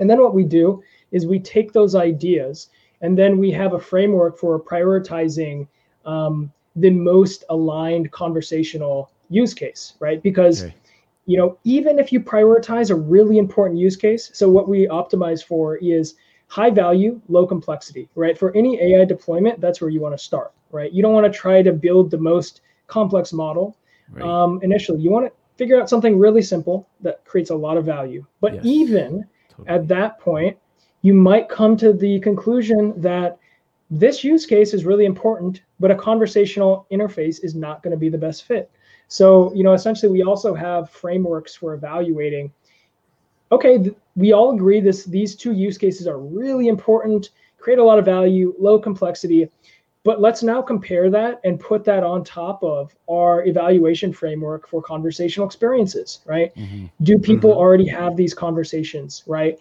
And then what we do is we take those ideas and then we have a framework for prioritizing um, the most aligned conversational use case, right? Because okay. You know, even if you prioritize a really important use case, so what we optimize for is high value, low complexity, right? For any A I deployment, that's where you want to start, right? You don't want to try to build the most complex model right. um, initially. You want to figure out something really simple that creates a lot of value. But yes. even totally. At that point, you might come to the conclusion that this use case is really important, but a conversational interface is not going to be the best fit. So, you know, essentially we also have frameworks for evaluating, okay, th- we all agree this these two use cases are really important, create a lot of value, low complexity, but let's now compare that and put that on top of our evaluation framework for conversational experiences, right? Mm-hmm. Do people mm-hmm. already have these conversations, right?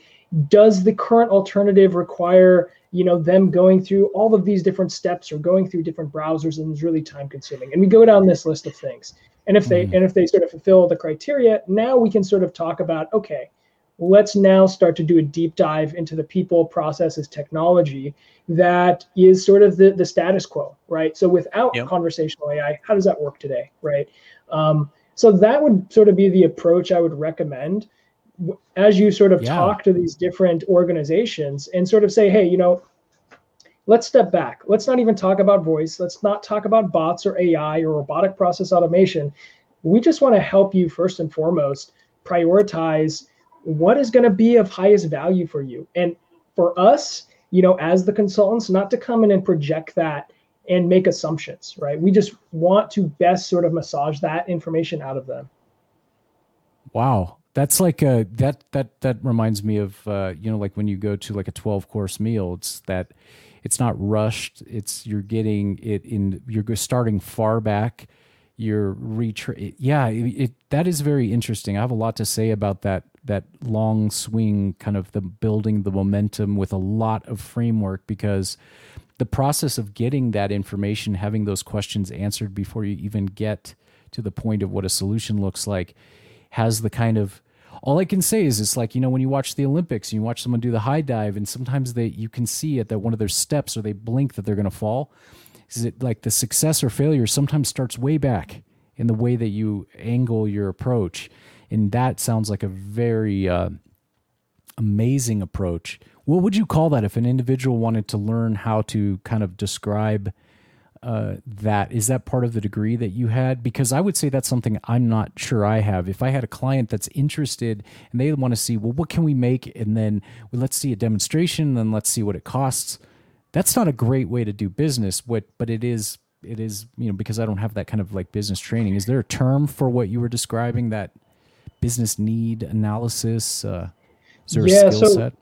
Does the current alternative require, you know, them going through all of these different steps or going through different browsers and is really time consuming? And we go down this list of things. And if they mm-hmm. and if they sort of fulfill the criteria, now we can sort of talk about, okay, let's now start to do a deep dive into the people, processes, technology that is sort of the, the status quo, right? So without yep. conversational A I, how does that work today, right? Um, so that would sort of be the approach I would recommend as you sort of yeah. talk to these different organizations and sort of say, hey, you know, let's step back. Let's not even talk about voice. Let's not talk about bots or A I or robotic process automation. We just want to help you first and foremost prioritize what is going to be of highest value for you. And for us, you know, as the consultants, not to come in and project that and make assumptions, right? We just want to best sort of massage that information out of them. Wow. That's like a, that, that, that reminds me of, uh, you know, like when you go to like a twelve course meal, it's that it's not rushed. It's, you're getting it in, you're starting far back. You're retra- Yeah. It, it, that is very interesting. I have a lot to say about that, that long swing, kind of the building the momentum with a lot of framework, because the process of getting that information, having those questions answered before you even get to the point of what a solution looks like, has the kind of, all I can say is it's like, you know, when you watch the Olympics and you watch someone do the high dive, and sometimes they, you can see at that one of their steps or they blink that they're going to fall. Is it like the success or failure sometimes starts way back in the way that you angle your approach. And that sounds like a very uh, amazing approach. What would you call that if an individual wanted to learn how to kind of describe Uh, that? Is that part of the degree that you had? Because I would say that's something I'm not sure I have. If I had a client that's interested and they want to see, well, what can we make? And then well, let's see a demonstration, and then let's see what it costs. That's not a great way to do business. What, but it is, it is, you know, because I don't have that kind of like business training. Is there a term for what you were describing, that business need analysis? Uh, is there yeah, a skill so- set?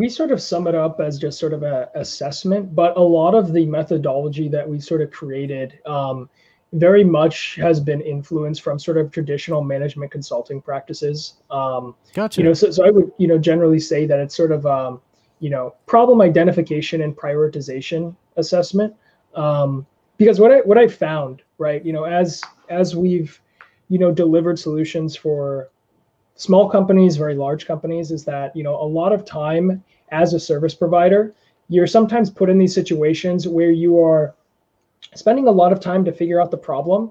We sort of sum it up as just sort of a assessment, but a lot of the methodology that we sort of created um, very much has been influenced from sort of traditional management consulting practices. Um, gotcha. You know, so, so I would, you know, generally say that it's sort of, um, you know, problem identification and prioritization assessment. Um, because what I what I found, right, you know, as as we've, you know, delivered solutions for small companies, very large companies, is that, you know, a lot of time as a service provider, you're sometimes put in these situations where you are spending a lot of time to figure out the problem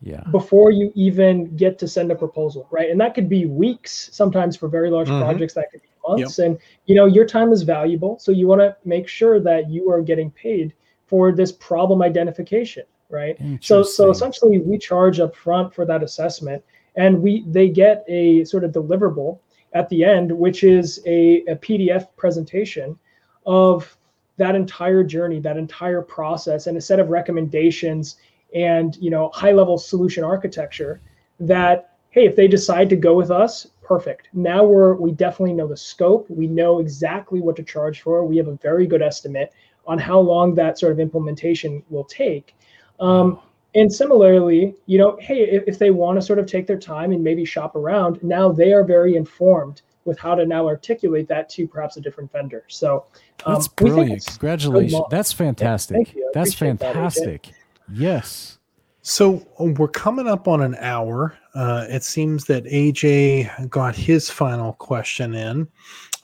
yeah. before you even get to send a proposal, right? And that could be weeks, sometimes for very large mm-hmm. projects, that could be months. Yep. And, you know, your time is valuable. So you want to make sure that you are getting paid for this problem identification, right? So, so essentially we charge up front for that assessment. And we they get a sort of deliverable at the end, which is a, a P D F presentation of that entire journey, that entire process, and a set of recommendations and, you know, high-level solution architecture that, hey, if they decide to go with us, perfect. Now we're we definitely know the scope. We know exactly what to charge for. We have a very good estimate on how long that sort of implementation will take. Um, And similarly, you know, hey, if, if they want to sort of take their time and maybe shop around, now they are very informed with how to now articulate that to perhaps a different vendor. So um, that's brilliant. Congratulations. That's fantastic. Yeah, thank you. That's fantastic. That, yes. So we're coming up on an hour. Uh, it seems that A J got his final question in.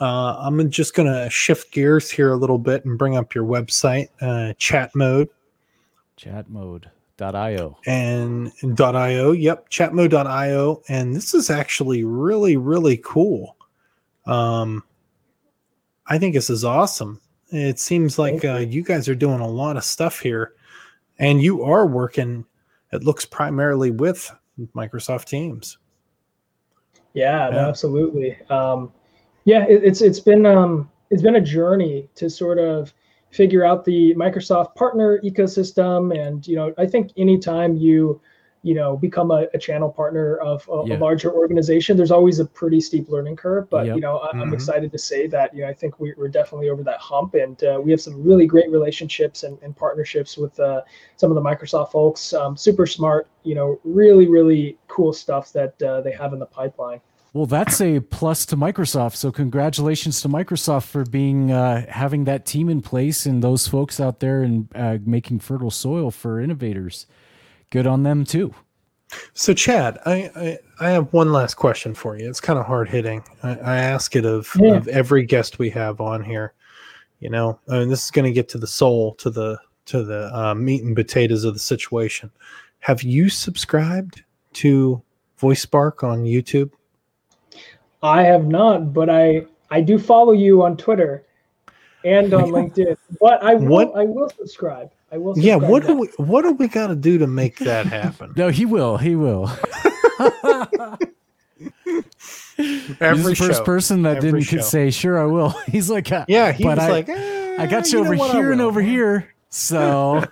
Uh, I'm just going to shift gears here a little bit and bring up your website, uh, Chat Mode. Chat Mode. .io and .io, yep, chatmo dot io, and this is actually really, really cool. Um, I think this is awesome. It seems like uh, you guys are doing a lot of stuff here, and you are working. It looks primarily with Microsoft Teams. Yeah, yeah. No, absolutely. Um, yeah, it, it's it's been um, it's been a journey to sort of figure out the Microsoft partner ecosystem. And, you know, I think anytime you, you know, become a, a channel partner of a, yeah. a larger organization, there's always a pretty steep learning curve. But, yep. you know, I'm mm-hmm. excited to say that, you know, I think we, we're definitely over that hump. And uh, we have some really great relationships and, and partnerships with uh, some of the Microsoft folks. Um, super smart, you know, really, really cool stuff that uh, they have in the pipeline. Well, that's a plus to Microsoft. So congratulations to Microsoft for being uh, having that team in place and those folks out there and uh, making fertile soil for innovators. Good on them, too. So, Chad, I, I, I have one last question for you. It's kind of hard hitting. I, I ask it of, yeah. of every guest we have on here. You know, I mean, this is going to get to the soul, to the to the uh, meat and potatoes of the situation. Have you subscribed to VoiceSpark on YouTube? I have not, but I, I do follow you on Twitter and on LinkedIn. But I will what? I will subscribe. I will. Subscribe yeah. What do we What do we got to do to make that happen? No, he will. He will. Every the first show. person that Every didn't show. could say, "Sure, I will." He's like, uh, "Yeah." He was I, like, eh, "I got you, you over here and over here." So,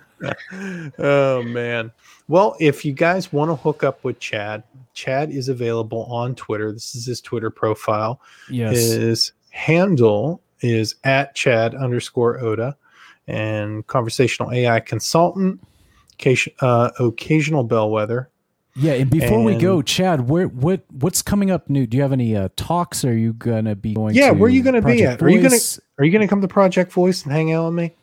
oh man. Well, if you guys want to hook up with Chad, Chad is available on Twitter. This is his Twitter profile. Yes. His handle is at Chad underscore Oda and conversational A I consultant, uh, occasional bellwether. Yeah. And before and, we go, Chad, where, what, what's coming up new? Do you have any uh, talks? Are you going to be going yeah, to Yeah. Where are you going to be at? Voice? Are you going to, are you going to come to Project Voice and hang out with me?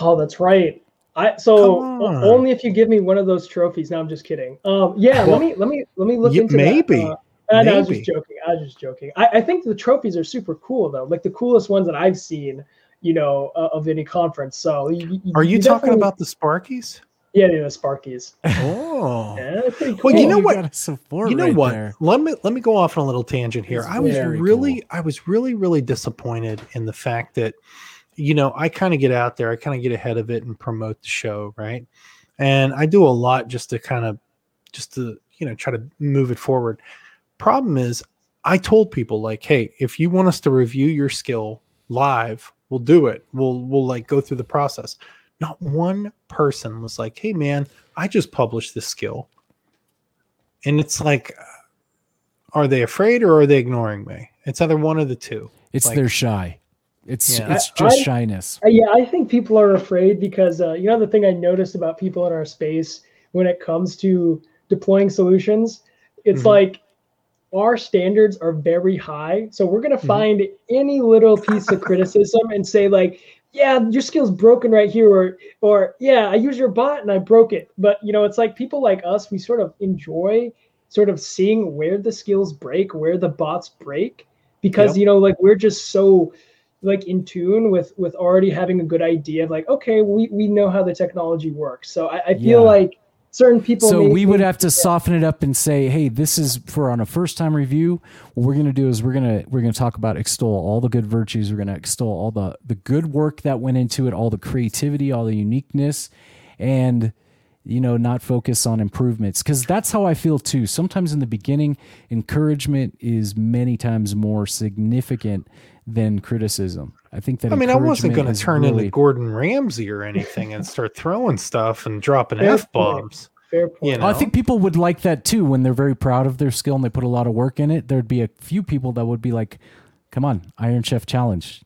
Oh, that's right. I, so only if you give me one of those trophies. No, I'm just kidding. Um, yeah, well, let me let me let me look you, into maybe. That. Uh, and maybe. I was just joking. I was just joking. I, I think the trophies are super cool though. Like the coolest ones that I've seen, you know, uh, of any conference. So you, you, are you, you talking about the Sparkies? Yeah, yeah, the Sparkies. Oh, yeah, cool. Well, you know you what? You know right what? There. Let me let me go off on a little tangent here. It's I was really, cool. I was really, really disappointed in the fact that. You know, I kind of get out there, I kind of get ahead of it and promote the show, right? And I do a lot just to kind of, just to, you know, try to move it forward. Problem is, I told people like, hey, if you want us to review your skill live, we'll do it. We'll, we'll like go through the process. Not one person was like, hey man, I just published this skill. And it's like, are they afraid or are they ignoring me? It's either one of the two. It's like, they're shy. It's yeah. it's just I, shyness. I, yeah, I think people are afraid because uh, you know the thing I noticed about people in our space when it comes to deploying solutions, it's mm-hmm. like our standards are very high. So we're gonna mm-hmm. find any little piece of criticism and say like, yeah, your skill's broken right here, or or yeah, I used your bot and I broke it. But you know, it's like people like us, we sort of enjoy sort of seeing where the skills break, where the bots break, because yep. you know, like we're just so like in tune with with already having a good idea of like, okay, we we know how the technology works. So I, I feel yeah. like certain people. So may, we would may, have to yeah. soften it up and say, hey, this is for on a first time review. What we're going to do is we're going to, we're going to talk about extol all the good virtues. We're going to extol all the, the good work that went into it, all the creativity, all the uniqueness, and, you know, not focus on improvements. Cause that's how I feel too. Sometimes in the beginning, encouragement is many times more significant than criticism. I think that I mean I wasn't going to turn really... into Gordon Ramsay or anything and start throwing stuff and dropping F bombs. Fair point. You know? I think people would like that too when they're very proud of their skill and they put a lot of work in it. There'd be a few people that would be like, "Come on, Iron Chef challenge,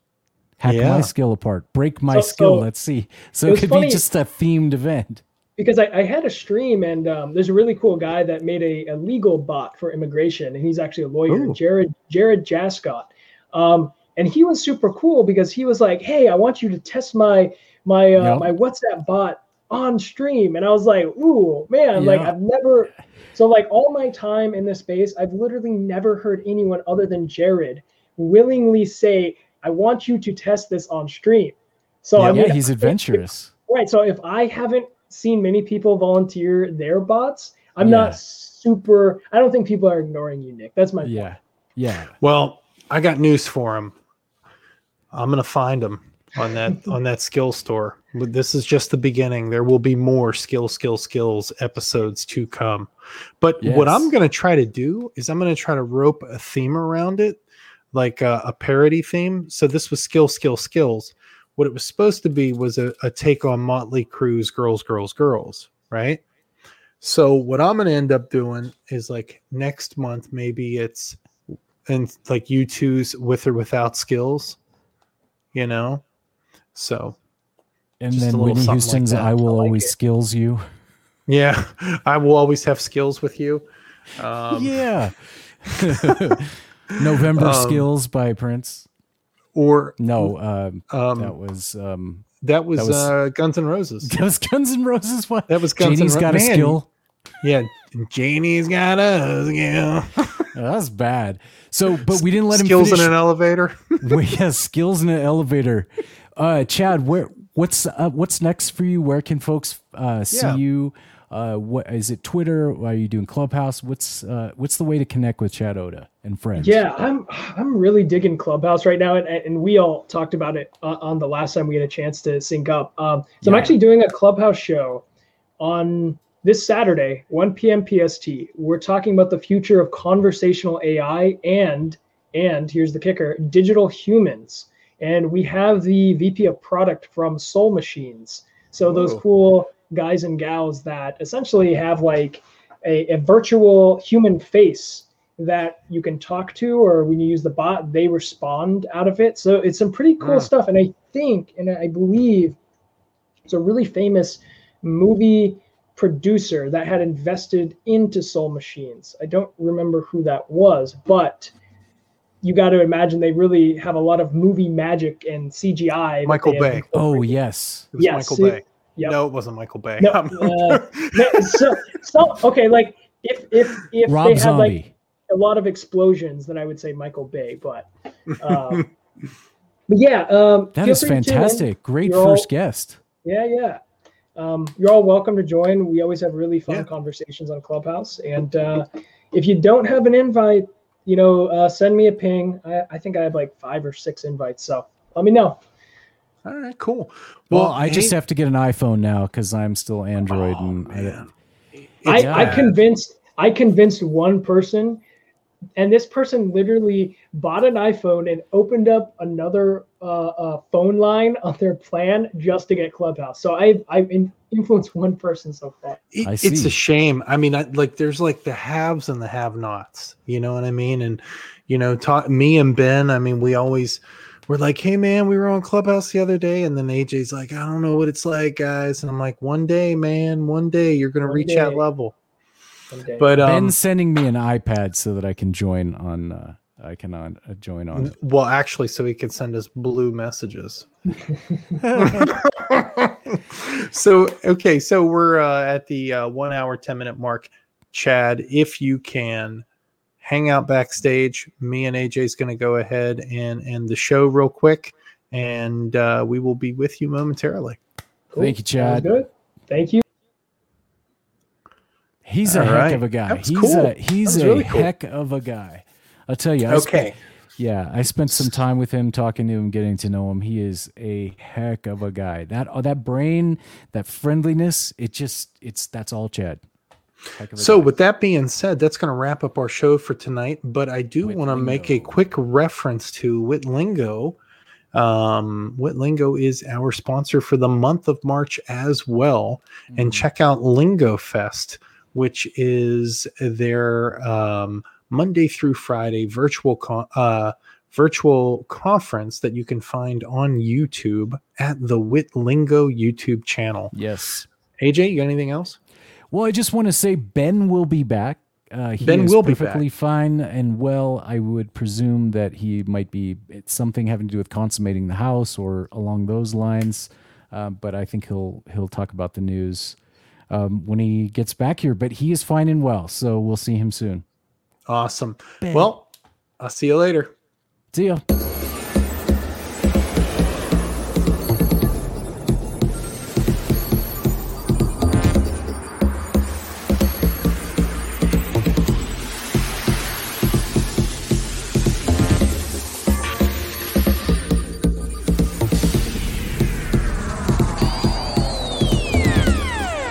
hack yeah. my skill apart, break my so, skill. So, let's see." So it, it could funny. be just a themed event. Because I, I had a stream, and um, there's a really cool guy that made a, a legal bot for immigration, and he's actually a lawyer, Ooh. Jared Jared Jascott. Um, and he was super cool because he was like, "Hey, I want you to test my my uh, yep. my WhatsApp bot on stream." And I was like, "Ooh, man!" Yeah. Like I've never so like all my time in this space, I've literally never heard anyone other than Jared willingly say, "I want you to test this on stream." So yeah, I mean, yeah he's adventurous, if, right? So if I haven't seen many people volunteer their bots, I'm yeah. not super. I don't think people are ignoring you, Nick. That's my yeah, point. yeah. Well, I got news for him. I'm gonna find him on that on that skill store. This is just the beginning. There will be more skill, skill, skills episodes to come. But yes. what I'm gonna try to do is I'm gonna try to rope a theme around it, like a, a parody theme. So this was skill, skill, skills. What it was supposed to be was a, a take on Motley Crue's Girls, Girls, Girls, right? So what I'm going to end up doing is like next month, maybe it's and like U two's With or Without Skills, you know? So. And then Whitney Houston's like I Will I like Always it. Skills You. Yeah. I Will Always Have Skills With You. Um, yeah. November um, Skills by Prince. Or no, um, um, that was um, that was, that was uh, Guns N' Roses. That was Guns N' Roses. One. That was Guns N' Roses. Janie's got Man. a skill. Yeah, Janie's got a skill. Oh, that's bad. So, but we didn't let skills him skills in an elevator. we, yeah, skills in an elevator. Uh, Chad, where what's uh, what's next for you? Where can folks uh, see yeah. you? Uh, what is it? Twitter? Are you doing Clubhouse? What's uh, what's the way to connect with Chad Oda and friends? Yeah, I'm I'm really digging Clubhouse right now, and and we all talked about it uh, on the last time we had a chance to sync up. Um, so yeah. I'm actually doing a Clubhouse show on this Saturday, one p.m. P S T. We're talking about the future of conversational A I and and here's the kicker: digital humans. And we have the V P of product from Soul Machines. So Whoa. those cool guys and gals that essentially have like a, a virtual human face that you can talk to, or when you use the bot, they respond out of it. So it's some pretty cool yeah. stuff. And I think, and I believe it's a really famous movie producer that had invested into Soul Machines. I don't remember who that was, but you got to imagine they really have a lot of movie magic and C G I. Michael Bay. Oh, yes. It was yes. Michael Bay. Yep. No, it wasn't Michael Bay. No, uh, no, so, so okay, like if if if Rob they had Zombie. like a lot of explosions, then I would say Michael Bay. But, um, but yeah, um, that is fantastic. Great you're first all, guest. Yeah, yeah. Um, you're all welcome to join. We always have really fun yeah. conversations on Clubhouse. And uh, if you don't have an invite, you know, uh, send me a ping. I, I think I have like five or six invites, so let me know. All right, cool. Well, well I hey, just have to get an iPhone now because I'm still Android. Oh, and man. I, yeah. I convinced I convinced one person, and this person literally bought an iPhone and opened up another uh, uh, phone line on their plan just to get Clubhouse. So I've I've influenced one person so far. It, it's a shame. I mean, I, like there's like the haves and the have-nots. You know what I mean? And you know, ta- me and Ben. I mean, we always. We're like, hey, man, we were on Clubhouse the other day. And then A J's like, I don't know what it's like, guys. And I'm like, one day, man, one day you're going to reach day. that level. But um, Ben's sending me an iPad so that I can join on. Uh, I can on, uh, join on. Well, actually, so he can send us blue messages. so, OK, so we're uh, at the uh, one hour, ten minute mark. Chad, if you can. Hang out backstage. Me and A J's going to go ahead and end the show real quick, and uh, we will be with you momentarily. Cool. Thank you, Chad. Good. Thank you. He's All a right. heck of a guy. He's cool. a he's a really cool. heck of a guy. I'll tell you. I okay. Spent, yeah, I spent some time with him, talking to him, getting to know him. He is a heck of a guy. That oh, that brain, that friendliness, it just it's that's all Chad. So with that being said, that's going to wrap up our show for tonight, but I do want to make a quick reference to Witlingo. Um, Witlingo is our sponsor for the month of March as well. Mm-hmm. And check out LingoFest, which is their um, Monday through Friday virtual con- uh, virtual conference that you can find on YouTube at the Witlingo YouTube channel. Yes. A J, you got anything else? Well, I just want to say Ben will be back. Uh, he ben is will be perfectly back. fine and well. I would presume that he might be it's something having to do with consummating the house or along those lines. Uh, but I think he'll he'll talk about the news um, when he gets back here. But he is fine and well, so we'll see him soon. Awesome. Ben. Well, I'll see you later. See ya.